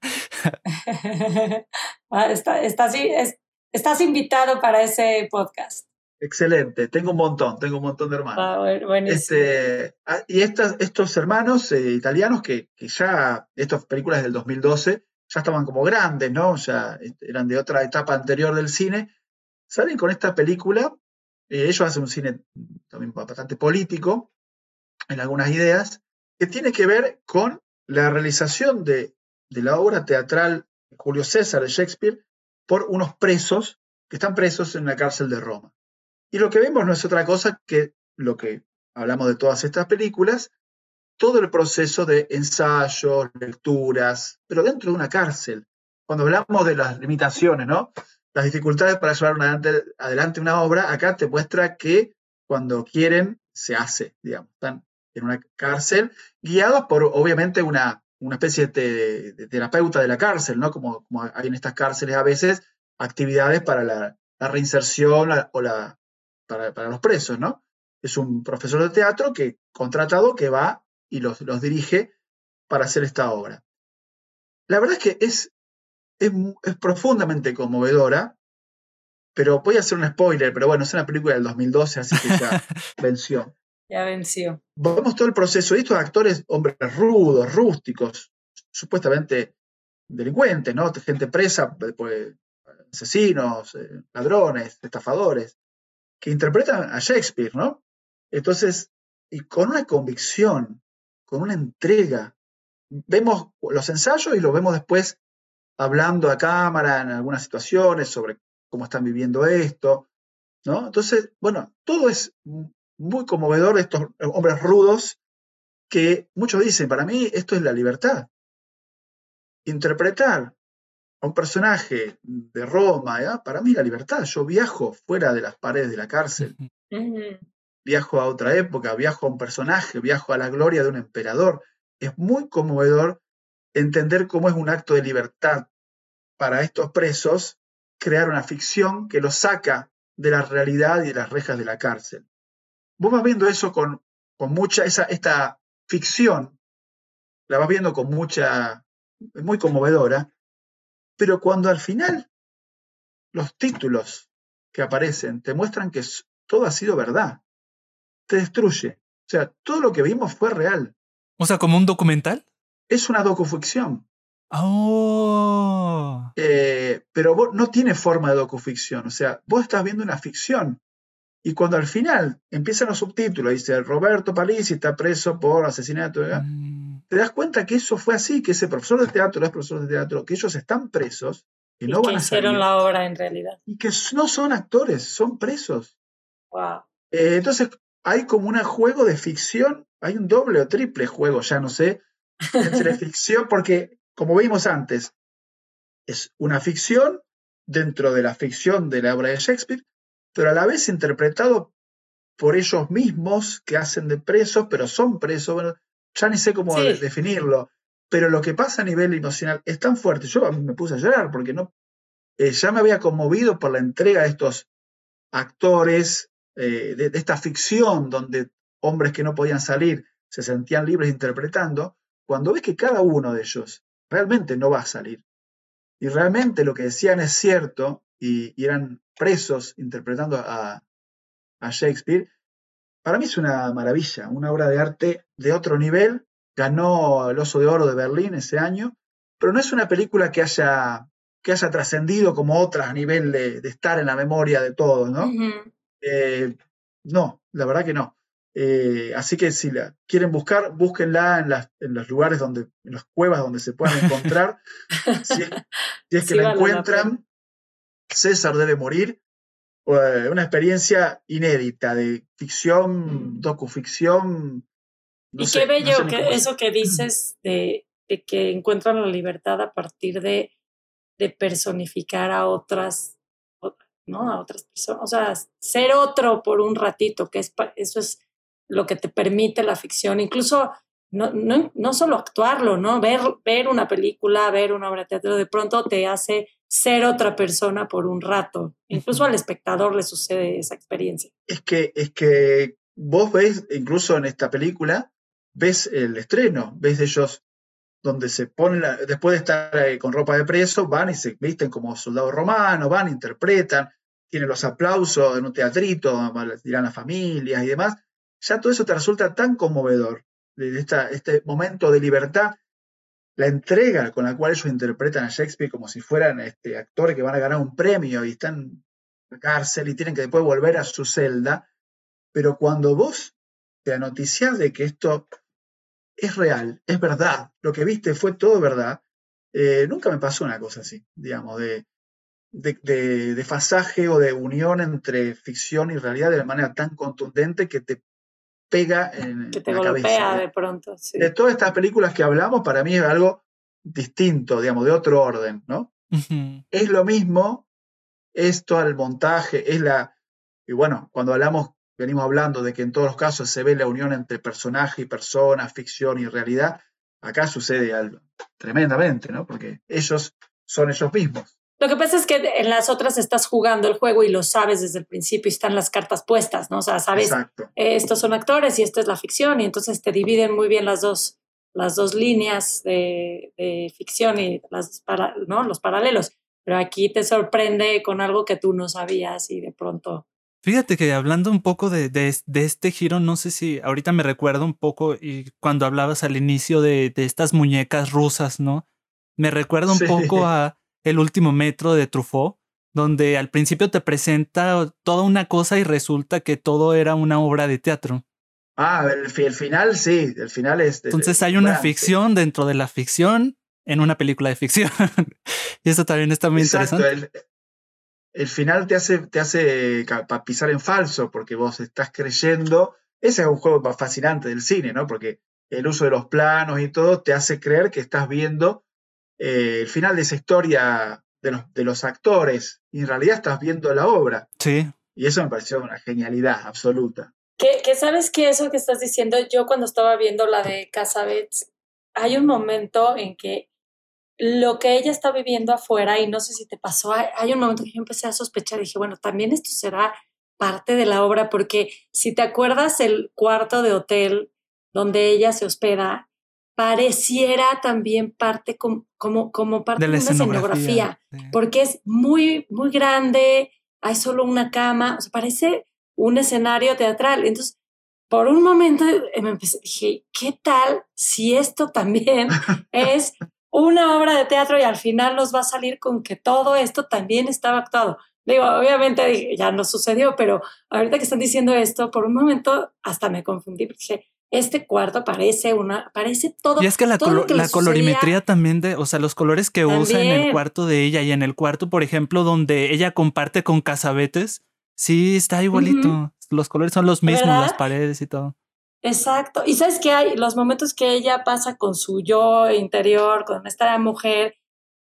está, estás, estás invitado para ese podcast. Excelente, tengo un montón, tengo un montón de hermanos. Ah, buenísimo. Este, y estas, estos hermanos eh, italianos que, que ya, estas películas del dos mil doce, ya estaban como grandes, ¿no? Ya eran de otra etapa anterior del cine. Salen con esta película, eh, ellos hacen un cine también bastante político, en algunas ideas, que tiene que ver con la realización de, de la obra teatral Julio César de Shakespeare por unos presos, que están presos en la cárcel de Roma. Y lo que vemos no es otra cosa que lo que hablamos de todas estas películas, todo el proceso de ensayos, lecturas, pero dentro de una cárcel. Cuando hablamos de las limitaciones, ¿no? Las dificultades para llevar una adelante, adelante una obra, acá te muestra que cuando quieren, se hace, digamos. Están en una cárcel, guiados por, obviamente, una, una especie de, de terapeuta de la cárcel, ¿no? Como, como hay en estas cárceles a veces, actividades para la, la reinserción la, o la... Para, para los presos, ¿no? Es un profesor de teatro que, contratado, que va y los, los dirige para hacer esta obra. La verdad es que es, es, es profundamente conmovedora, pero voy a hacer un spoiler, pero bueno, es una película del dos mil doce, así que ya venció. Ya venció. Vamos todo el proceso, y estos actores, hombres rudos, rústicos, supuestamente delincuentes, ¿no? Gente presa, pues, asesinos, ladrones, estafadores, que interpretan a Shakespeare, ¿no? Entonces, y con una convicción, con una entrega. Vemos los ensayos y los vemos después hablando a cámara en algunas situaciones sobre cómo están viviendo esto, ¿no? Entonces, bueno, todo es muy conmovedor de estos hombres rudos que muchos dicen, para mí esto es la libertad. Interpretar a un personaje de Roma, ¿eh? Para mí la libertad, yo viajo fuera de las paredes de la cárcel, uh-huh. Viajo a otra época, viajo a un personaje, viajo a la gloria de un emperador. Es muy conmovedor entender cómo es un acto de libertad para estos presos, crear una ficción que los saca de la realidad y de las rejas de la cárcel. Vos vas viendo eso con, con mucha, esa, esta ficción, la vas viendo con mucha, es muy conmovedora. Pero cuando al final los títulos que aparecen te muestran que todo ha sido verdad, te destruye. O sea, todo lo que vimos fue real. O sea, ¿como un documental? Es una docuficción. ¡Oh! Eh, pero vos, no tiene forma de docuficción. O sea, vos estás viendo una ficción. Y cuando al final empiezan los subtítulos, dice Roberto Palisi está preso por asesinato, ¿verdad? Mm. Te das cuenta que eso fue así, que ese profesor de teatro, los profesores de teatro, que ellos están presos, que no van a salir. Hicieron la obra en realidad. Y que no son actores, son presos. Wow. Eh, entonces hay como un juego de ficción, hay un doble o triple juego, ya no sé, entre ficción, porque como vimos antes, es una ficción dentro de la ficción de la obra de Shakespeare, pero a la vez interpretado por ellos mismos que hacen de presos, pero son presos, bueno, ya ni sé cómo sí. definirlo, pero lo que pasa a nivel emocional es tan fuerte. Yo a mí me puse a llorar porque no, eh, ya me había conmovido por la entrega de estos actores, eh, de, de esta ficción donde hombres que no podían salir se sentían libres interpretando, cuando ves que cada uno de ellos realmente no va a salir. Y realmente lo que decían es cierto y, y eran presos interpretando a, a Shakespeare. Para mí es una maravilla, una obra de arte de otro nivel. Ganó el Oso de Oro de Berlín ese año, pero no es una película que haya que haya trascendido como otras a nivel de, de estar en la memoria de todos, ¿no? Uh-huh. eh, no, la verdad que no. Eh, así que si la quieren buscar, búsquenla en, las, en los lugares donde, en las cuevas donde se puedan encontrar. si, es, si es que sí, la vale encuentran, la César debe morir. Eh, una experiencia inédita de ficción, docuficción. No y sé, qué bello no sé que eso que dices de, de que encuentran la libertad a partir de, de personificar a otras, ¿no? A otras personas. O sea, ser otro por un ratito, que es, eso es lo que te permite la ficción. Incluso no, no, no solo actuarlo, ¿no? Ver, ver una película, ver una obra de teatro, de pronto te hace ser otra persona por un rato. Incluso al espectador le sucede esa experiencia. Es que, es que vos ves, incluso en esta película, ves el estreno, ves ellos donde se ponen, la, después de estar con ropa de preso, van y se visten como soldados romanos, van, interpretan, tienen los aplausos en un teatrito, dirán las familias y demás. Ya todo eso te resulta tan conmovedor, esta, este momento de libertad, la entrega con la cual ellos interpretan a Shakespeare como si fueran este, actores que van a ganar un premio y están en la cárcel y tienen que después volver a su celda. Pero cuando vos te anoticiás de que esto es real, es verdad, lo que viste fue todo verdad, eh, nunca me pasó una cosa así, digamos, de, de, de, de pasaje o de unión entre ficción y realidad de la manera tan contundente que te pega en, que te en la golpea cabeza, de pronto. Sí. De todas estas películas que hablamos, para mí es algo distinto, digamos, de otro orden, ¿no? Uh-huh. Es lo mismo, es todo el montaje, es la... Y bueno, cuando hablamos, venimos hablando de que en todos los casos se ve la unión entre personaje y persona, ficción y realidad, acá sucede algo tremendamente, ¿no? Porque ellos son ellos mismos. Lo que pasa es que en las otras estás jugando el juego y lo sabes desde el principio y están las cartas puestas, ¿no? O sea, sabes, exacto, eh, estos son actores y esto es la ficción, y entonces te dividen muy bien las dos, las dos líneas de, de ficción y las para, ¿no? los paralelos. Pero aquí te sorprende con algo que tú no sabías y de pronto... Fíjate que hablando un poco de, de, de este giro, no sé si ahorita me recuerdo un poco y cuando hablabas al inicio de, de estas muñecas rusas, ¿no? Me recuerda un sí. poco a... El último metro de Truffaut, donde al principio te presenta toda una cosa y resulta que todo era una obra de teatro. Ah, el, el final sí, el final es... Entonces hay una ficción dentro de la ficción en una película de ficción. Y eso también está muy Exacto, interesante. El, el final te hace, te hace pisar en falso porque vos estás creyendo... Ese es un juego fascinante del cine, ¿no? Porque el uso de los planos y todo te hace creer que estás viendo... Eh, el final de esa historia de los, de los actores, y en realidad estás viendo la obra. Sí. Y eso me pareció una genialidad absoluta. Que, que sabes que eso que estás diciendo, yo cuando estaba viendo la de Cassavetes, hay un momento en que lo que ella está viviendo afuera, y no sé si te pasó, hay, hay un momento que yo empecé a sospechar, dije, bueno, también esto será parte de la obra, porque si te acuerdas el cuarto de hotel donde ella se hospeda, pareciera también parte como, como, como parte de, de una escenografía, escenografía, porque es muy, muy grande, hay solo una cama, o sea, parece un escenario teatral. Entonces, por un momento me empecé, dije, ¿qué tal si esto también es una obra de teatro y al final nos va a salir con que todo esto también estaba actuado? Digo, obviamente ya no sucedió, pero ahorita que están diciendo esto, por un momento hasta me confundí, porque dije, este cuarto parece una, parece todo. Y es que la, colo- que la colorimetría también de, o sea, los colores que también usa en el cuarto de ella y en el cuarto, por ejemplo, donde ella comparte con Cassavetes, sí está igualito. Uh-huh. Los colores son los mismos, ¿verdad? Las paredes y todo. Exacto. Y sabes que hay los momentos que ella pasa con su yo interior, con esta mujer,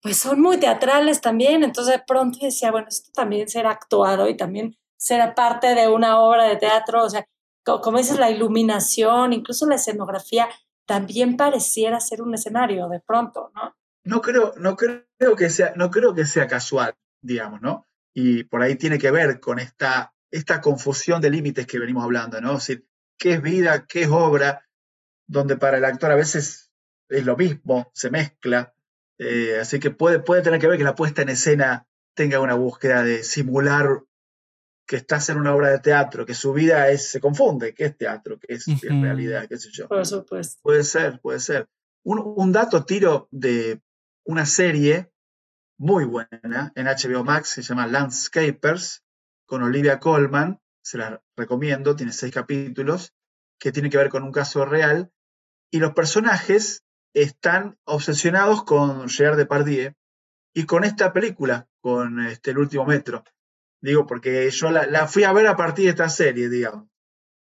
pues son muy teatrales también. Entonces de pronto decía, bueno, esto también será actuado y también será parte de una obra de teatro, o sea. Como dices, la iluminación, incluso la escenografía, también pareciera ser un escenario de pronto, ¿no? No creo, no creo que sea, no creo que sea casual, digamos, ¿no? Y por ahí tiene que ver con esta, esta confusión de límites que venimos hablando, ¿no? Es decir, ¿qué es vida, qué es obra? Donde para el actor a veces es lo mismo, se mezcla. Eh, así que puede, puede tener que ver que la puesta en escena tenga una búsqueda de simular que estás en una obra de teatro, que su vida es, se confunde, que es teatro, que es, uh-huh. es realidad, qué sé yo. Por supuesto. Puede ser, puede ser. Un, un dato tiro de una serie muy buena, en H B O Max, se llama Landscapers, con Olivia Colman, se la recomiendo, tiene seis capítulos, que tiene que ver con un caso real, y los personajes están obsesionados con Gérard Depardieu y con esta película, con este, El último metro. Digo, porque yo la, la fui a ver a partir de esta serie, digamos.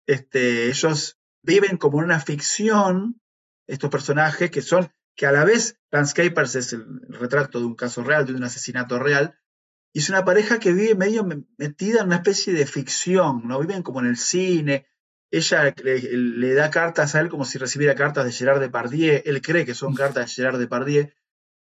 Este, ellos viven como una ficción, estos personajes que son, que a la vez Landscapers es el retrato de un caso real, de un asesinato real, y es una pareja que vive medio metida en una especie de ficción, ¿no? Viven como en el cine, ella le, le da cartas a él como si recibiera cartas de Gérard Depardieu, él cree que son cartas de Gérard Depardieu,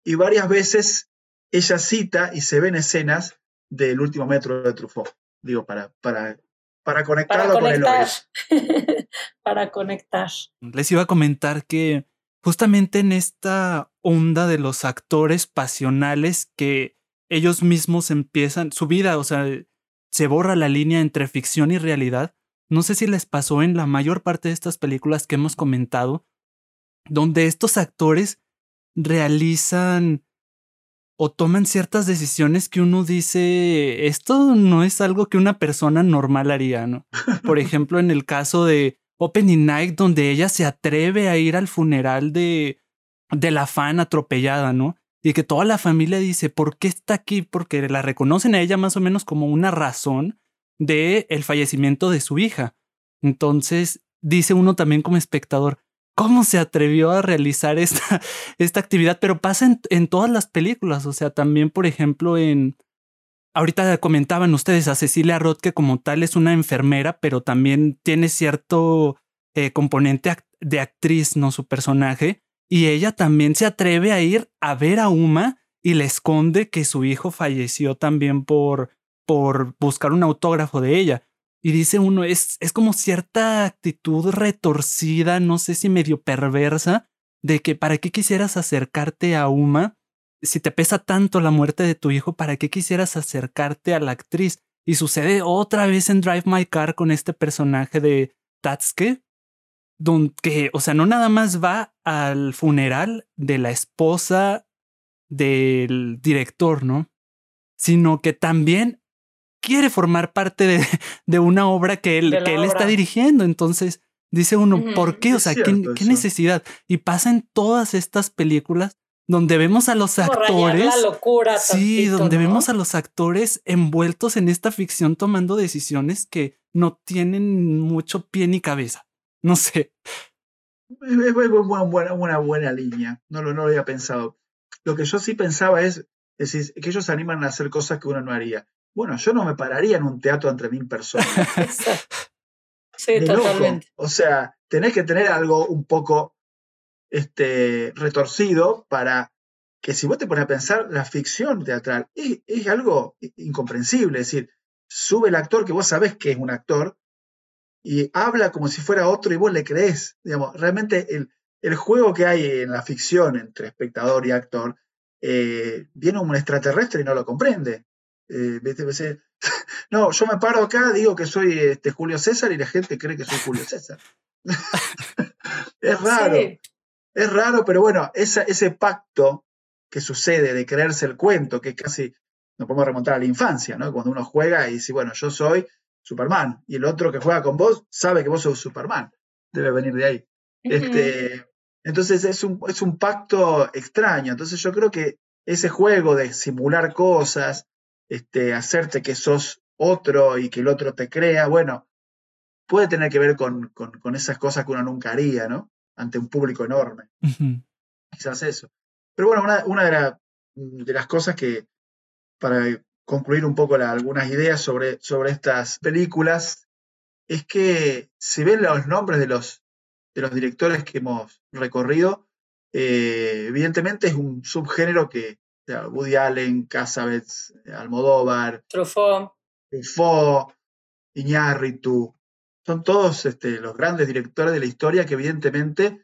y varias veces ella cita y se ven escenas del último metro de Truffaut, digo, para... para Para conectarlo para conectar. con el oído. Para conectar. Les iba a comentar que justamente en esta onda de los actores pasionales que ellos mismos empiezan, su vida, o sea, se borra la línea entre ficción y realidad. No sé si les pasó en la mayor parte de estas películas que hemos comentado, donde estos actores realizan o toman ciertas decisiones que uno dice, esto no es algo que una persona normal haría, ¿no? Por ejemplo, en el caso de Opening Night, donde ella se atreve a ir al funeral de, de la fan atropellada, ¿no? Y que toda la familia dice, ¿por qué está aquí? Porque la reconocen a ella más o menos como una razón de el fallecimiento de su hija. Entonces, dice uno también como espectador, ¿cómo se atrevió a realizar esta, esta actividad? Pero pasa en, en todas las películas. O sea, también, por ejemplo, en... Ahorita comentaban ustedes a Cecilia Roth, que como tal es una enfermera, pero también tiene cierto eh, componente act- de actriz, ¿no? Su personaje. Y ella también se atreve a ir a ver a Uma y le esconde que su hijo falleció también por, por buscar un autógrafo de ella. Y dice uno, es, es como cierta actitud retorcida, no sé si medio perversa, de que ¿para qué quisieras acercarte a Uma? Si te pesa tanto la muerte de tu hijo, ¿para qué quisieras acercarte a la actriz? Y sucede otra vez en Drive My Car con este personaje de Tatsuke, donde, o sea, no nada más va al funeral de la esposa del director, ¿no? Sino que también quiere formar parte de, de una obra que él, que él está dirigiendo. Entonces dice uno, uh-huh. ¿por qué? O sea, ¿qué, qué necesidad? Y pasa en todas estas películas donde vemos a los Por actores... La locura sí, tantito, donde ¿no? vemos a los actores envueltos en esta ficción tomando decisiones que no tienen mucho pie ni cabeza. No sé. Es una buena, una buena línea. No lo, no lo había pensado. Lo que yo sí pensaba es, es decir, que ellos animan a hacer cosas que uno no haría. Bueno, yo no me pararía en un teatro entre mil personas. Exacto. Sí, de totalmente. Loco. O sea, tenés que tener algo un poco este, retorcido para que si vos te pones a pensar, la ficción teatral es, es algo incomprensible. Es decir, sube el actor que vos sabés que es un actor y habla como si fuera otro y vos le creés. Digamos, realmente el, el juego que hay en la ficción entre espectador y actor, eh, viene un extraterrestre y no lo comprende. Eh, no, yo me paro acá, digo que soy este, Julio César y la gente cree que soy Julio César. Es raro, sí. es raro, pero bueno, esa, ese pacto que sucede de creerse el cuento, que casi nos podemos remontar a la infancia, ¿no? Cuando uno juega y dice, bueno, yo soy Superman, y el otro que juega con vos sabe que vos sos Superman, debe venir de ahí. Uh-huh. Este, entonces es un, es un pacto extraño. Entonces yo creo que ese juego de simular cosas, Este, hacerte que sos otro y que el otro te crea, bueno, puede tener que ver con, con, con esas cosas que uno nunca haría, ¿no? Ante un público enorme. Uh-huh. Quizás eso. Pero bueno, una, una de, la, de las cosas que, para concluir un poco la, algunas ideas sobre, sobre estas películas, es que si ven los nombres de los, de los directores que hemos recorrido, eh, evidentemente es un subgénero que Woody Allen, Cassavetes, Almodóvar, Truffaut, Truffaut, Iñárritu, son todos este, los grandes directores de la historia, que evidentemente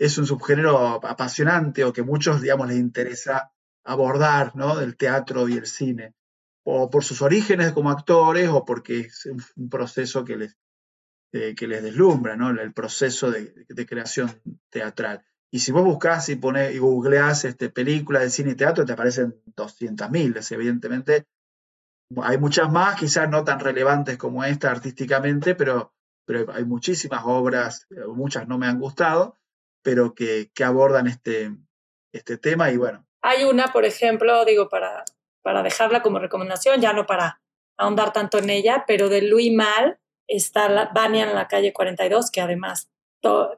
es un subgénero apasionante o que muchos, digamos, les interesa abordar, ¿no? Del teatro y el cine, o por sus orígenes como actores, o porque es un proceso que les, eh, que les deslumbra, ¿no? El proceso de, de creación teatral. Y si vos buscás y, ponés, y googleás este, películas de cine y teatro, te aparecen doscientas mil. Evidentemente, hay muchas más, quizás no tan relevantes como esta artísticamente, pero, pero hay muchísimas obras, muchas no me han gustado, pero que, que abordan este, este tema. Y bueno. Hay una, por ejemplo, digo, para, para dejarla como recomendación, ya no para ahondar tanto en ella, pero de Louis Malle, está la, Vania en la calle cuarenta y dos, que además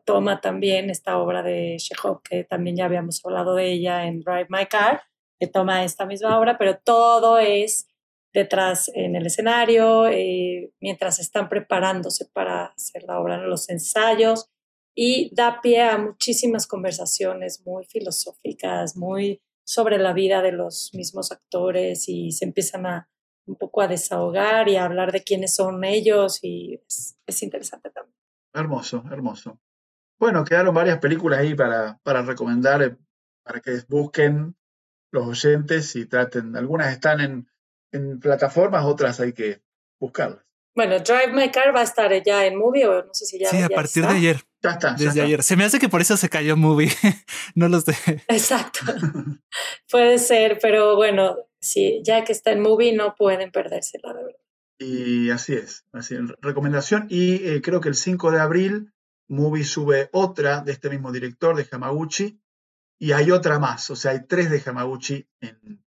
toma también esta obra de Chekhov, que también ya habíamos hablado de ella en Drive My Car, que toma esta misma obra, pero todo es detrás en el escenario, eh, mientras están preparándose para hacer la obra, ¿no? Los ensayos, y da pie a muchísimas conversaciones muy filosóficas, muy sobre la vida de los mismos actores, y se empiezan a un poco a desahogar y a hablar de quiénes son ellos, y es, es interesante también. Hermoso, hermoso. Bueno, quedaron varias películas ahí para, para recomendar, para que busquen los oyentes y traten. Algunas están en, en plataformas, otras hay que buscarlas. Bueno, Drive My Car va a estar ya en Movie, o no sé si ya Sí, ya a partir está. de ayer. Ya está. Desde ya está. ayer. Se me hace que por eso se cayó Movie. No los dejé. Exacto. Puede ser, pero bueno, sí, ya que está en Movie no pueden perdérsela, de verdad. Y así es, así es, recomendación. Y eh, creo que el cinco de abril Movie sube otra de este mismo director, de Hamaguchi, y hay otra más, o sea, hay tres de Hamaguchi en...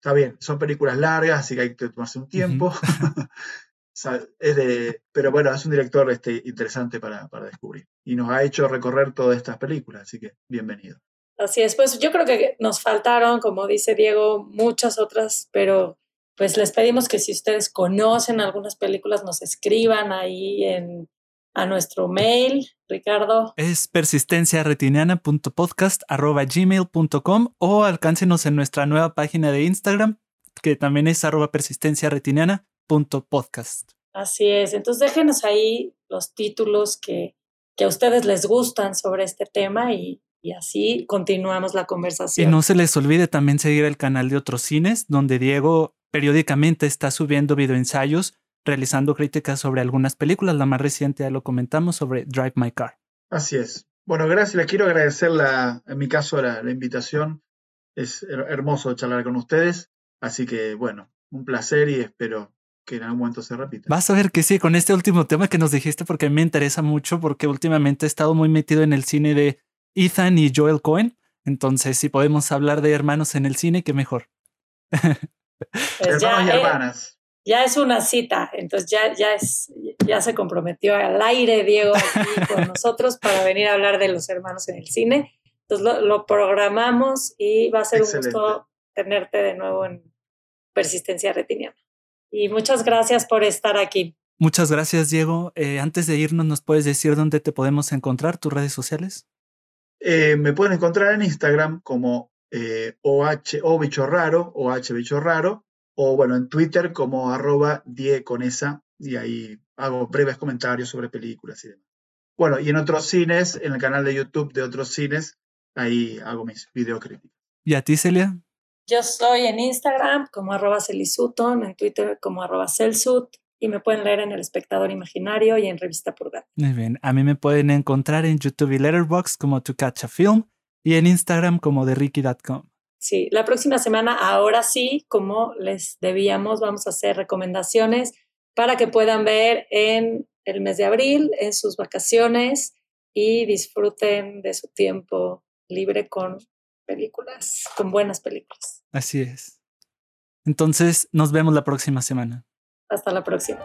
Está bien, son películas largas, así que hay que tomarse un tiempo. Uh-huh. Es de... Pero bueno, es un director este, interesante para, para descubrir, y nos ha hecho recorrer todas estas películas, así que bienvenido. Así es, pues yo creo que nos faltaron, como dice Diego, muchas otras, pero... Pues les pedimos que si ustedes conocen algunas películas, nos escriban ahí en, a nuestro mail, Ricardo. Es persistencia retiniana punto podcast arroba gmail punto com, o alcáncenos en nuestra nueva página de Instagram, que también es arroba persistencia retiniana punto podcast. Así es, entonces déjenos ahí los títulos que, que a ustedes les gustan sobre este tema, y Y así continuamos la conversación. Y no se les olvide también seguir el canal de Otros Cines, donde Diego periódicamente está subiendo videoensayos, realizando críticas sobre algunas películas. La más reciente, ya lo comentamos, sobre Drive My Car. Así es. Bueno, gracias. Les quiero agradecer, la, en mi caso, la, la invitación. Es hermoso charlar con ustedes. Así que, bueno, un placer, y espero que en algún momento se repita. Vas a ver que sí, con este último tema que nos dijiste, porque me interesa mucho, porque últimamente he estado muy metido en el cine de Ethan y Joel Coen. Entonces, si podemos hablar de hermanos en el cine, qué mejor. Pues hermanos y hermanas. Ya es una cita. Entonces ya, ya, es, ya se comprometió al aire Diego aquí con nosotros para venir a hablar de los hermanos en el cine. Entonces lo, lo programamos, y va a ser Excelente. un gusto tenerte de nuevo en Persistencia Retiniana. Y muchas gracias por estar aquí. Muchas gracias, Diego. Eh, antes de irnos, ¿nos puedes decir dónde te podemos encontrar, tus redes sociales? Eh, me pueden encontrar en Instagram como eh, O H O Bicho Raro, O H Bicho Raro, o bueno, en Twitter como arroba Diego Conesa, y ahí hago breves comentarios sobre películas y demás. Bueno, y en Otros Cines, en el canal de YouTube de Otros Cines, ahí hago mis videocríticas. ¿Y a ti, Celia? Yo soy en Instagram como arroba Celia Sutton, en Twitter como arroba Celsut, y me pueden leer en El Espectador Imaginario y en Revista Purgatorio. Muy bien. A mí me pueden encontrar en YouTube y Letterboxd como To Catch a Film, y en Instagram como de ricky punto com. Sí, la próxima semana, ahora sí, como les debíamos, vamos a hacer recomendaciones para que puedan ver en el mes de abril, en sus vacaciones, y disfruten de su tiempo libre con películas, con buenas películas. Así es. Entonces, nos vemos la próxima semana. Hasta la próxima.